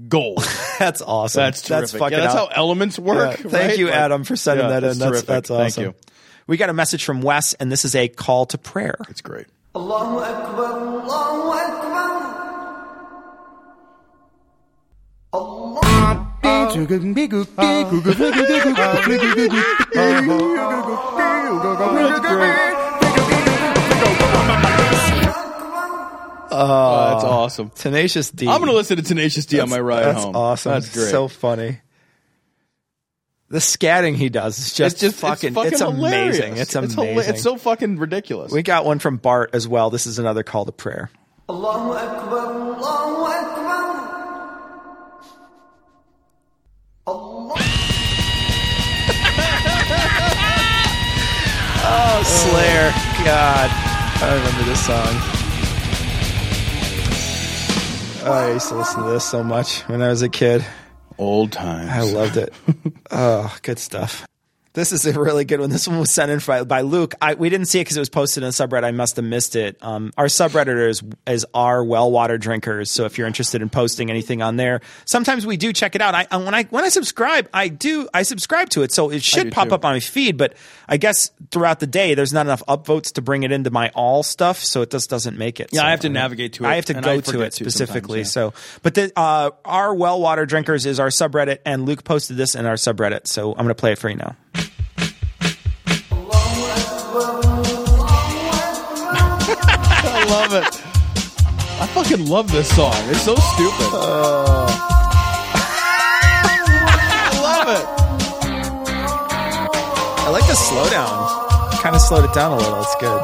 gold. That's awesome. That's terrific. That's, fucking yeah, that's how elements work. Yeah. Thank right? you, like, Adam, for setting yeah, that that's in. That's, that's awesome. Thank you. We got a message from Wes, and this is a call to prayer. It's great. Allahu Akbar, Allahu Akbar. Oh, that's awesome. Tenacious D. I'm going to listen to Tenacious D that's, on my ride that's home. That's awesome. That's great. So funny. The scatting he does is just, it's just fucking, it's fucking it's amazing. It's amazing. It's, hila- it's so fucking ridiculous. We got one from Bart as well. This is another call to prayer. Allahu Akbar, Allahu Akbar. Allah. Oh, Slayer. God. I remember this song. Oh, I used to listen to this so much when I was a kid. Old times. I loved it. Oh, good stuff. This is a really good one. This one was sent in by, by Luke. I, we didn't see it because it was posted in a subreddit. I must have missed it. Um, our subreddit is, is our well water drinkers. So if you're interested in posting anything on there, sometimes we do check it out. I, I when I when I subscribe, I do I subscribe to it, so it should pop too. up on my feed. But I guess throughout the day, there's not enough upvotes to bring it into my all stuff, so it just doesn't make it. Yeah, so I have to I mean, navigate to it. I have to go to it specifically. Yeah. So, but the, uh, our well water drinkers is our subreddit, and Luke posted this in our subreddit. So I'm going to play it for you now. I love it. I fucking love this song. It's so stupid. Uh, I love it. I like the slowdown. Kind of slowed it down a little. It's good.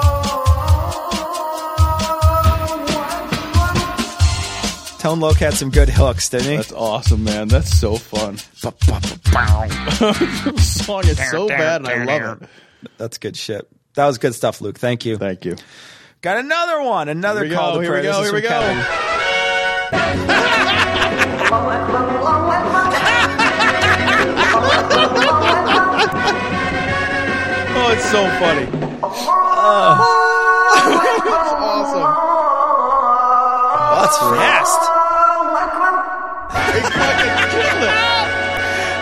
Tone Loc had some good hooks, didn't he? That's awesome, man. That's so fun. The song is so bad, and I love it. That's good shit. That was good stuff, Luke. Thank you. Thank you. Got another one, another call to prayer. Here we go, here we go. Oh, it's so funny. Oh. That's awesome. That's fast. They fucking killed it.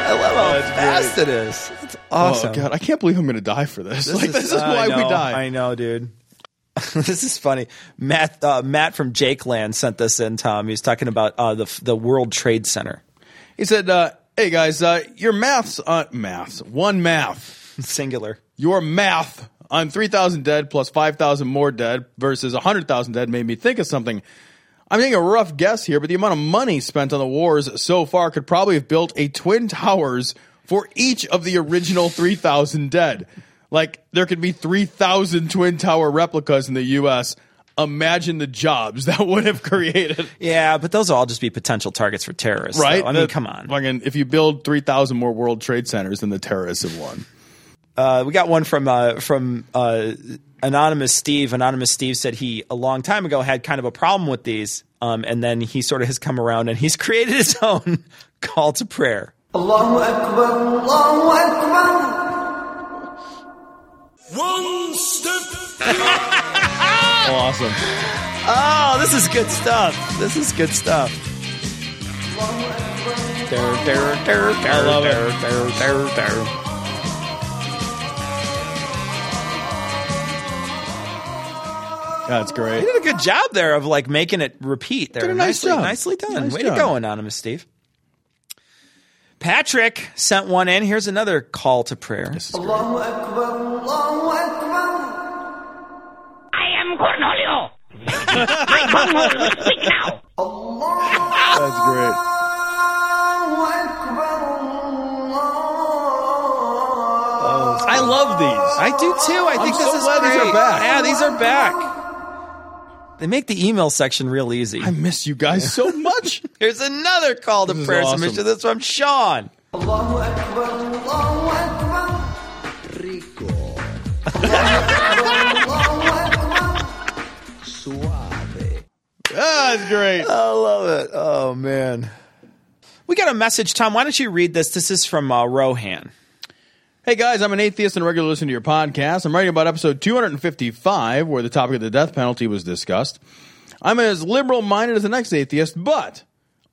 I love how oh, fast great. it is. It's awesome. Oh, God, I can't believe I'm going to die for this. This like, is, this is why know, we die. I know, dude. This is funny. Matt uh, Matt from Jake Land sent this in, Tom. He was talking about uh, the the World Trade Center. He said, uh, hey, guys, uh, your maths on – maths. One math. Singular. Your math on three thousand dead plus five thousand more dead versus one hundred thousand dead made me think of something. I'm taking a rough guess here, but the amount of money spent on the wars so far could probably have built a Twin Towers for each of the original three thousand dead. Like, there could be three thousand Twin Tower replicas in the U S Imagine the jobs that would have created. Yeah, but those will all just be potential targets for terrorists. Right? Though. I mean, the, come on. Fucking, if you build three thousand more World Trade Centers, then the terrorists have won. Uh, we got one from uh, from uh, Anonymous Steve. Anonymous Steve said he, a long time ago, had kind of a problem with these. Um, and then he sort of has come around and he's created his own call to prayer. Allahu Akbar, Allahu Akbar. One step. Awesome. Oh, this is good stuff. This is good stuff. There, there, there, there, there, there, there, there. That's great. You did a good job there of like making it repeat there. Did a nice nicely, job. Nicely done. Nice Way job. to go, Anonymous Steve. Patrick sent one in. Here's another call to prayer. Allahu Akbar, Allahu Akbar. I am Cornelio. My Cornelio, speak now. Allah. That's great. Oh, I love these. I do too. I think I'm this so is glad great. These are back. Yeah, these are back. They make the email section real easy. I miss you guys yeah. so much. Here's another call to this prayer awesome. submission. This from Sean. Allahu Akbar, Allahu Akbar, Rico. Suave. That's great. I love it. Oh, man. We got a message, Tom. Why don't you read this? This is from uh, Rohan. Hey, guys. I'm an atheist and a regular listener to your podcast. I'm writing about episode two fifty-five, where the topic of the death penalty was discussed. I'm as liberal-minded as the next atheist, but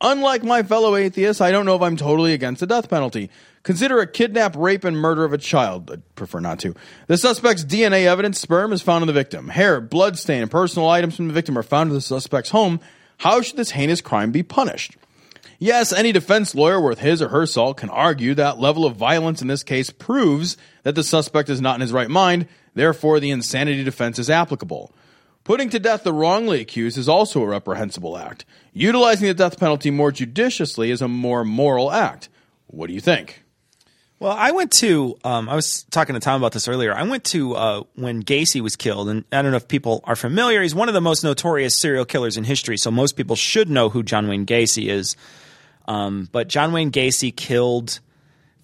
unlike my fellow atheists, I don't know if I'm totally against the death penalty. Consider a kidnap, rape, and murder of a child. I'd prefer not to. The suspect's D N A evidence, sperm, is found in the victim. Hair, blood stain, and personal items from the victim are found in the suspect's home. How should this heinous crime be punished? Yes, any defense lawyer worth his or her salt can argue that level of violence in this case proves that the suspect is not in his right mind. Therefore, the insanity defense is applicable. Putting to death the wrongly accused is also a reprehensible act. Utilizing the death penalty more judiciously is a more moral act. What do you think? Well, I went to um, – I was talking to Tom about this earlier. I went to uh, when Gacy was killed, and I don't know if people are familiar. He's one of the most notorious serial killers in history, so most people should know who John Wayne Gacy is. Um, but John Wayne Gacy killed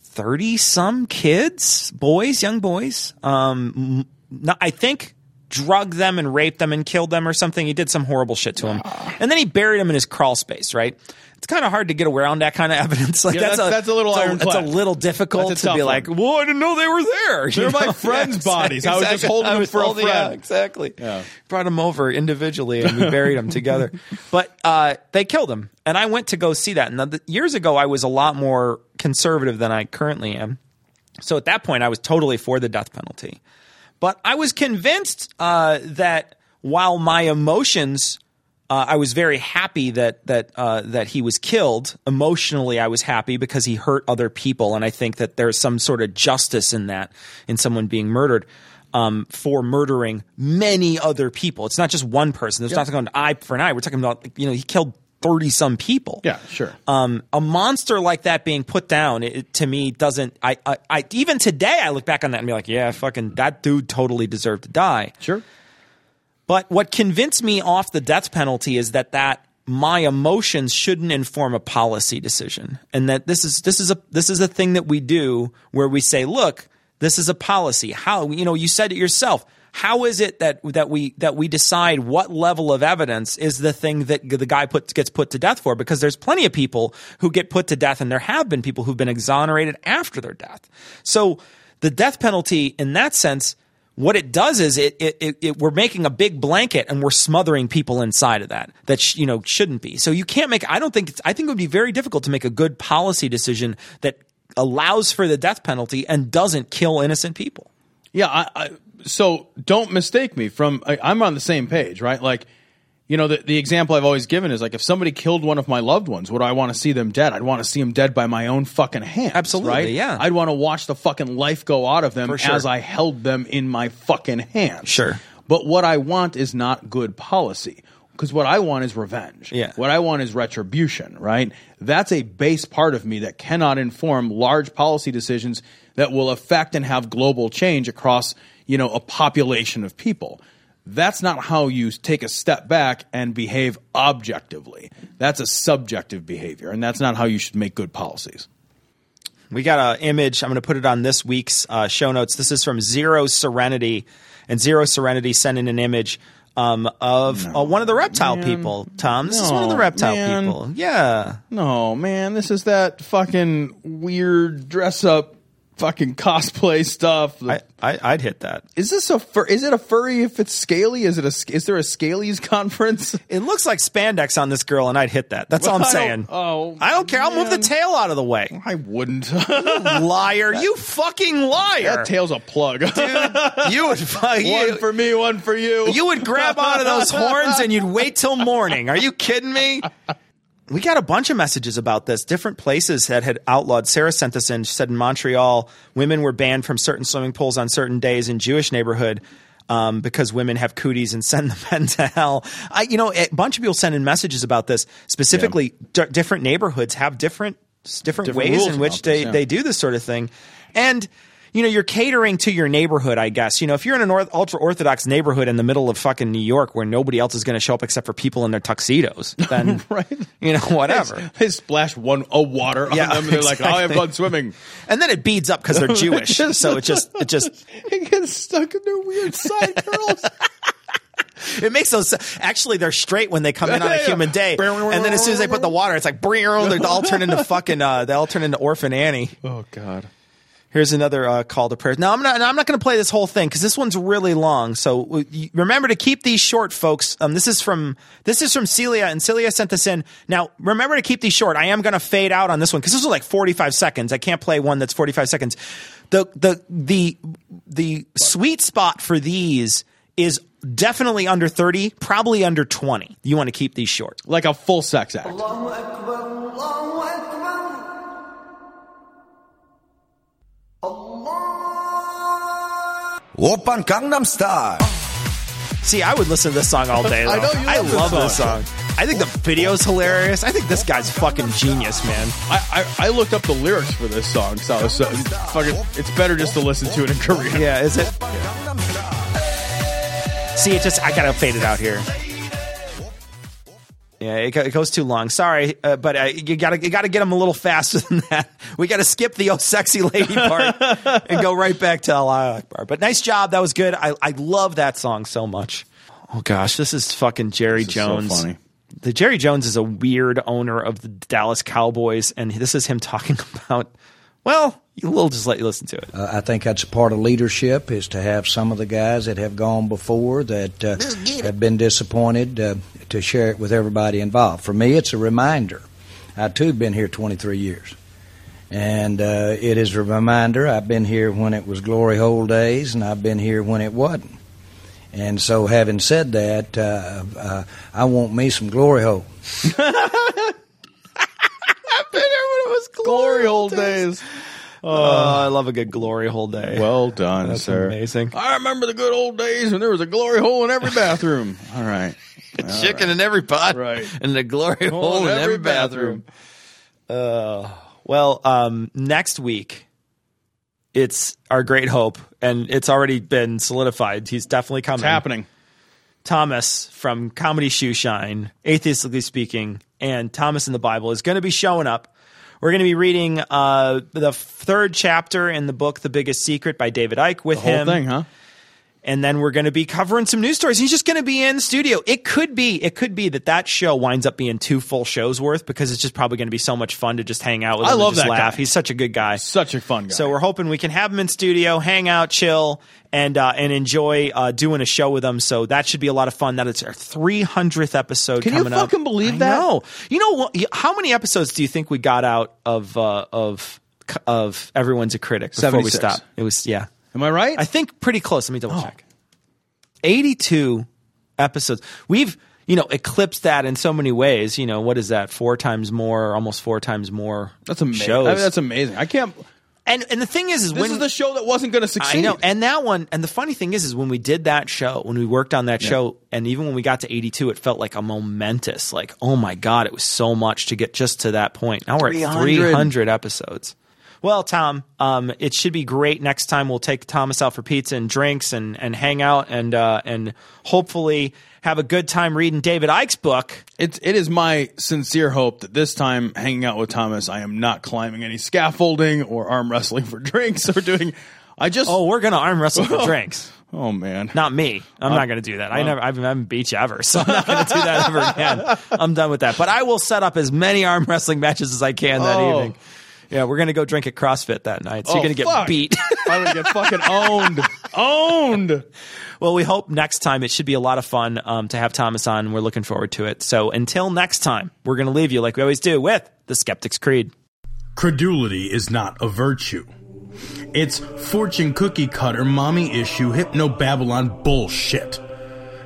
thirty-some kids, boys, young boys. Um, not, I think – drugged them and raped them and killed them or something. He did some horrible shit to them. And then he buried them in his crawl space, right? It's kind of hard to get around that kind of evidence. Like yeah, that's, that's, a, that's a little ironclad. It's a little difficult to be one. like, well, I didn't know they were there. They're know? my friends' yeah, bodies. Exactly. I was just holding I them for holding, a friend. Yeah, exactly. Yeah. Brought them over individually and we buried them together. But uh, they killed them. And I went to go see that. And the, years ago, I was a lot more conservative than I currently am. So at that point, I was totally for the death penalty. But I was convinced uh, that while my emotions, uh, I was very happy that that uh, that he was killed. Emotionally, I was happy because he hurt other people, and I think that there's some sort of justice in that, in someone being murdered um, for murdering many other people. It's not just one person. It's yeah. not talking about an eye for an eye. We're talking about, you know, he killed thirty-some people. Yeah, sure. Um, a monster like that being put down, it, to me, doesn't I, – I, I, even today I look back on that and be like, yeah, fucking that dude totally deserved to die. Sure. But what convinced me off the death penalty is that that my emotions shouldn't inform a policy decision, and that this is this is a this is a thing that we do where we say, look, this is a policy. How – you know, you said it yourself. How is it that that we that we decide what level of evidence is the thing that the guy put, gets put to death for? Because there's plenty of people who get put to death, and there have been people who've been exonerated after their death. So the death penalty, in that sense, what it does is it it, it, it we're making a big blanket and we're smothering people inside of that that sh- you know shouldn't be. So you can't make. I don't think it's, I think it would be very difficult to make a good policy decision that allows for the death penalty and doesn't kill innocent people. Yeah. I, I- So don't mistake me from – I'm on the same page, right? Like, you know, the, the example I've always given is like if somebody killed one of my loved ones, would I want to see them dead? I'd want to see them dead by my own fucking hands. Absolutely, right? yeah. I'd want to watch the fucking life go out of them sure. as I held them in my fucking hands. Sure. But what I want is not good policy, because what I want is revenge. Yeah. What I want is retribution, right? That's a base part of me that cannot inform large policy decisions that will affect and have global change across – you know, a population of people. That's not how you take a step back and behave objectively. That's a subjective behavior, and that's not how you should make good policies. We got an image. I'm going to put it on this week's uh, show notes. This is from Zero Serenity, and Zero Serenity sent in an image um, of no, uh, one of the reptile man. people, Tom. This no, is one of the reptile man. people. Yeah. No, man. This is that fucking weird dress-up fucking cosplay stuff. I, I I'd hit that. Is this a fur, is it a furry if it's scaly? Is it a is there a scalies conference? It looks like spandex on this girl, and I'd hit that. That's well, all I'm I saying. Oh, I don't care. Man. I'll move the tail out of the way. I wouldn't. Liar! That, you fucking liar! That tail's a plug, dude. You would fuck you. One for me, one for you. You would grab onto those horns and you'd wait till morning. Are you kidding me? We got a bunch of messages about this. Different places that had outlawed. Sarah sent this in. She said in Montreal, women were banned from certain swimming pools on certain days in Jewish neighborhood. um, because women have cooties and send the men to hell. I, you know, a bunch of people send in messages about this. Specifically, yeah. d- different neighborhoods have different different, different ways in which they, this, yeah. they do this sort of thing. And you know, you're catering to your neighborhood, I guess. You know, if you're in an or- ultra-Orthodox neighborhood in the middle of fucking New York where nobody else is going to show up except for people in their tuxedos, then, right. you know, whatever. They, they splash one a water on yeah, them and exactly. they're like, oh, I've gone swimming. And then it beads up because they're Jewish. it gets, so it just, it just. It gets stuck in their weird side curls. It makes those – actually, they're straight when they come in on a human day. And then as soon as they put the water, it's like – they all turn into fucking uh, – they all turn into Orphan Annie. Oh, God. Here's another uh, call to prayer. Now, I'm not I'm not going to play this whole thing because this one's really long. So remember to keep these short, folks. Um, this is from this is from Celia, and Celia sent this in. Now, remember to keep these short. I am going to fade out on this one because this was like forty-five seconds. I can't play one that's forty-five seconds. The the the the sweet spot for these is definitely under thirty, probably under twenty. You want to keep these short, like a full sex act. Allahu Akbar, Allahu Akbar. Oppan Gangnam Style. See, I would listen to this song all day, though. I, know you I love this song. This song. I think the video's hilarious. I think this guy's fucking genius, man. I, I, I looked up the lyrics for this song, so I was so, fucking, it's better just to listen to it in Korean. Yeah, is it? Yeah. See, it just, I gotta fade it out here. Yeah, it, it goes too long. Sorry, uh, but uh, you gotta you gotta get them a little faster than that. We gotta skip the oh sexy lady part and go right back to Allahu Akbar. But nice job, that was good. I I love that song so much. Oh gosh, this is fucking Jerry this Jones. Is so funny. The Jerry Jones is a weird owner of the Dallas Cowboys, and this is him talking about. Well, we'll just let you listen to it. Uh, I think that's a part of leadership is to have some of the guys that have gone before that uh, have been disappointed uh, to share it with everybody involved. For me, it's a reminder. I, too, have been here twenty-three years. And uh, it is a reminder. I've been here when it was glory hole days, and I've been here when it wasn't. And so having said that, uh, uh, I want me some glory hole. I've been here when it was glory hole days. days. Oh, uh, I love a good glory hole day. Well done, That's sir. Amazing. I remember the good old days when there was a glory hole in every bathroom. All right. All Chicken right. in every pot. Right. And a glory hole, hole in every, every bathroom. bathroom. Uh, well, um, next week, it's our great hope, and it's already been solidified. He's definitely coming. It's happening. Thomas from Comedy Shoeshine, Atheistically Speaking, and Thomas in the Bible is going to be showing up. We're going to be reading uh, the third chapter in the book, The Biggest Secret by David Icke with the whole him. Thing, huh? And then we're going to be covering some news stories. He's just going to be in studio. It could be, it could be that that show winds up being two full shows worth because it's just probably going to be so much fun to just hang out with him I love and just that laugh. Guy. He's such a good guy. Such a fun guy. So we're hoping we can have him in studio, hang out, chill, and uh, and enjoy uh, doing a show with him. So that should be a lot of fun. That it's our three hundredth episode can coming up. Can you fucking up. believe I that? No. You know, how many episodes do you think we got out of uh, of of Everyone's a Critic before seventy-six. We stopped? It was, yeah. Am I right? I think pretty close. Let me double check. Oh. eighty-two episodes. We've, you know, eclipsed that in so many ways. You know, what is that? Four times more, almost four times more That's amazing. Shows. I mean, that's amazing. I can't. And and the thing is, is this when. This is the show that wasn't going to succeed. I know. And that one, and the funny thing is, is when we did that show, when we worked on that yeah. show, and even when we got to eighty-two, it felt like a momentous, like, oh my God, it was so much to get just to that point. Now we're at three hundred episodes. Well, Tom, um, it should be great. Next time we'll take Thomas out for pizza and drinks and, and hang out and uh, and hopefully have a good time reading David Icke's book. It, it is my sincere hope that this time hanging out with Thomas, I am not climbing any scaffolding or arm wrestling for drinks or doing – I just – Oh, we're going to arm wrestle for drinks. Oh, man. Not me. I'm uh, not going to do that. Uh, I never, I haven't beat you ever, so I'm not going to do that ever again. I'm done with that. But I will set up as many arm wrestling matches as I can that oh. evening. Yeah, we're going to go drink at CrossFit that night. So oh, you're going to get fuck. beat. I'm going to get fucking owned. Owned. Well, we hope next time. It should be a lot of fun um, to have Thomas on. We're looking forward to it. So until next time, we're going to leave you like we always do with the Skeptic's Creed. Credulity is not a virtue. It's fortune cookie cutter, mommy issue, hypno Babylon bullshit.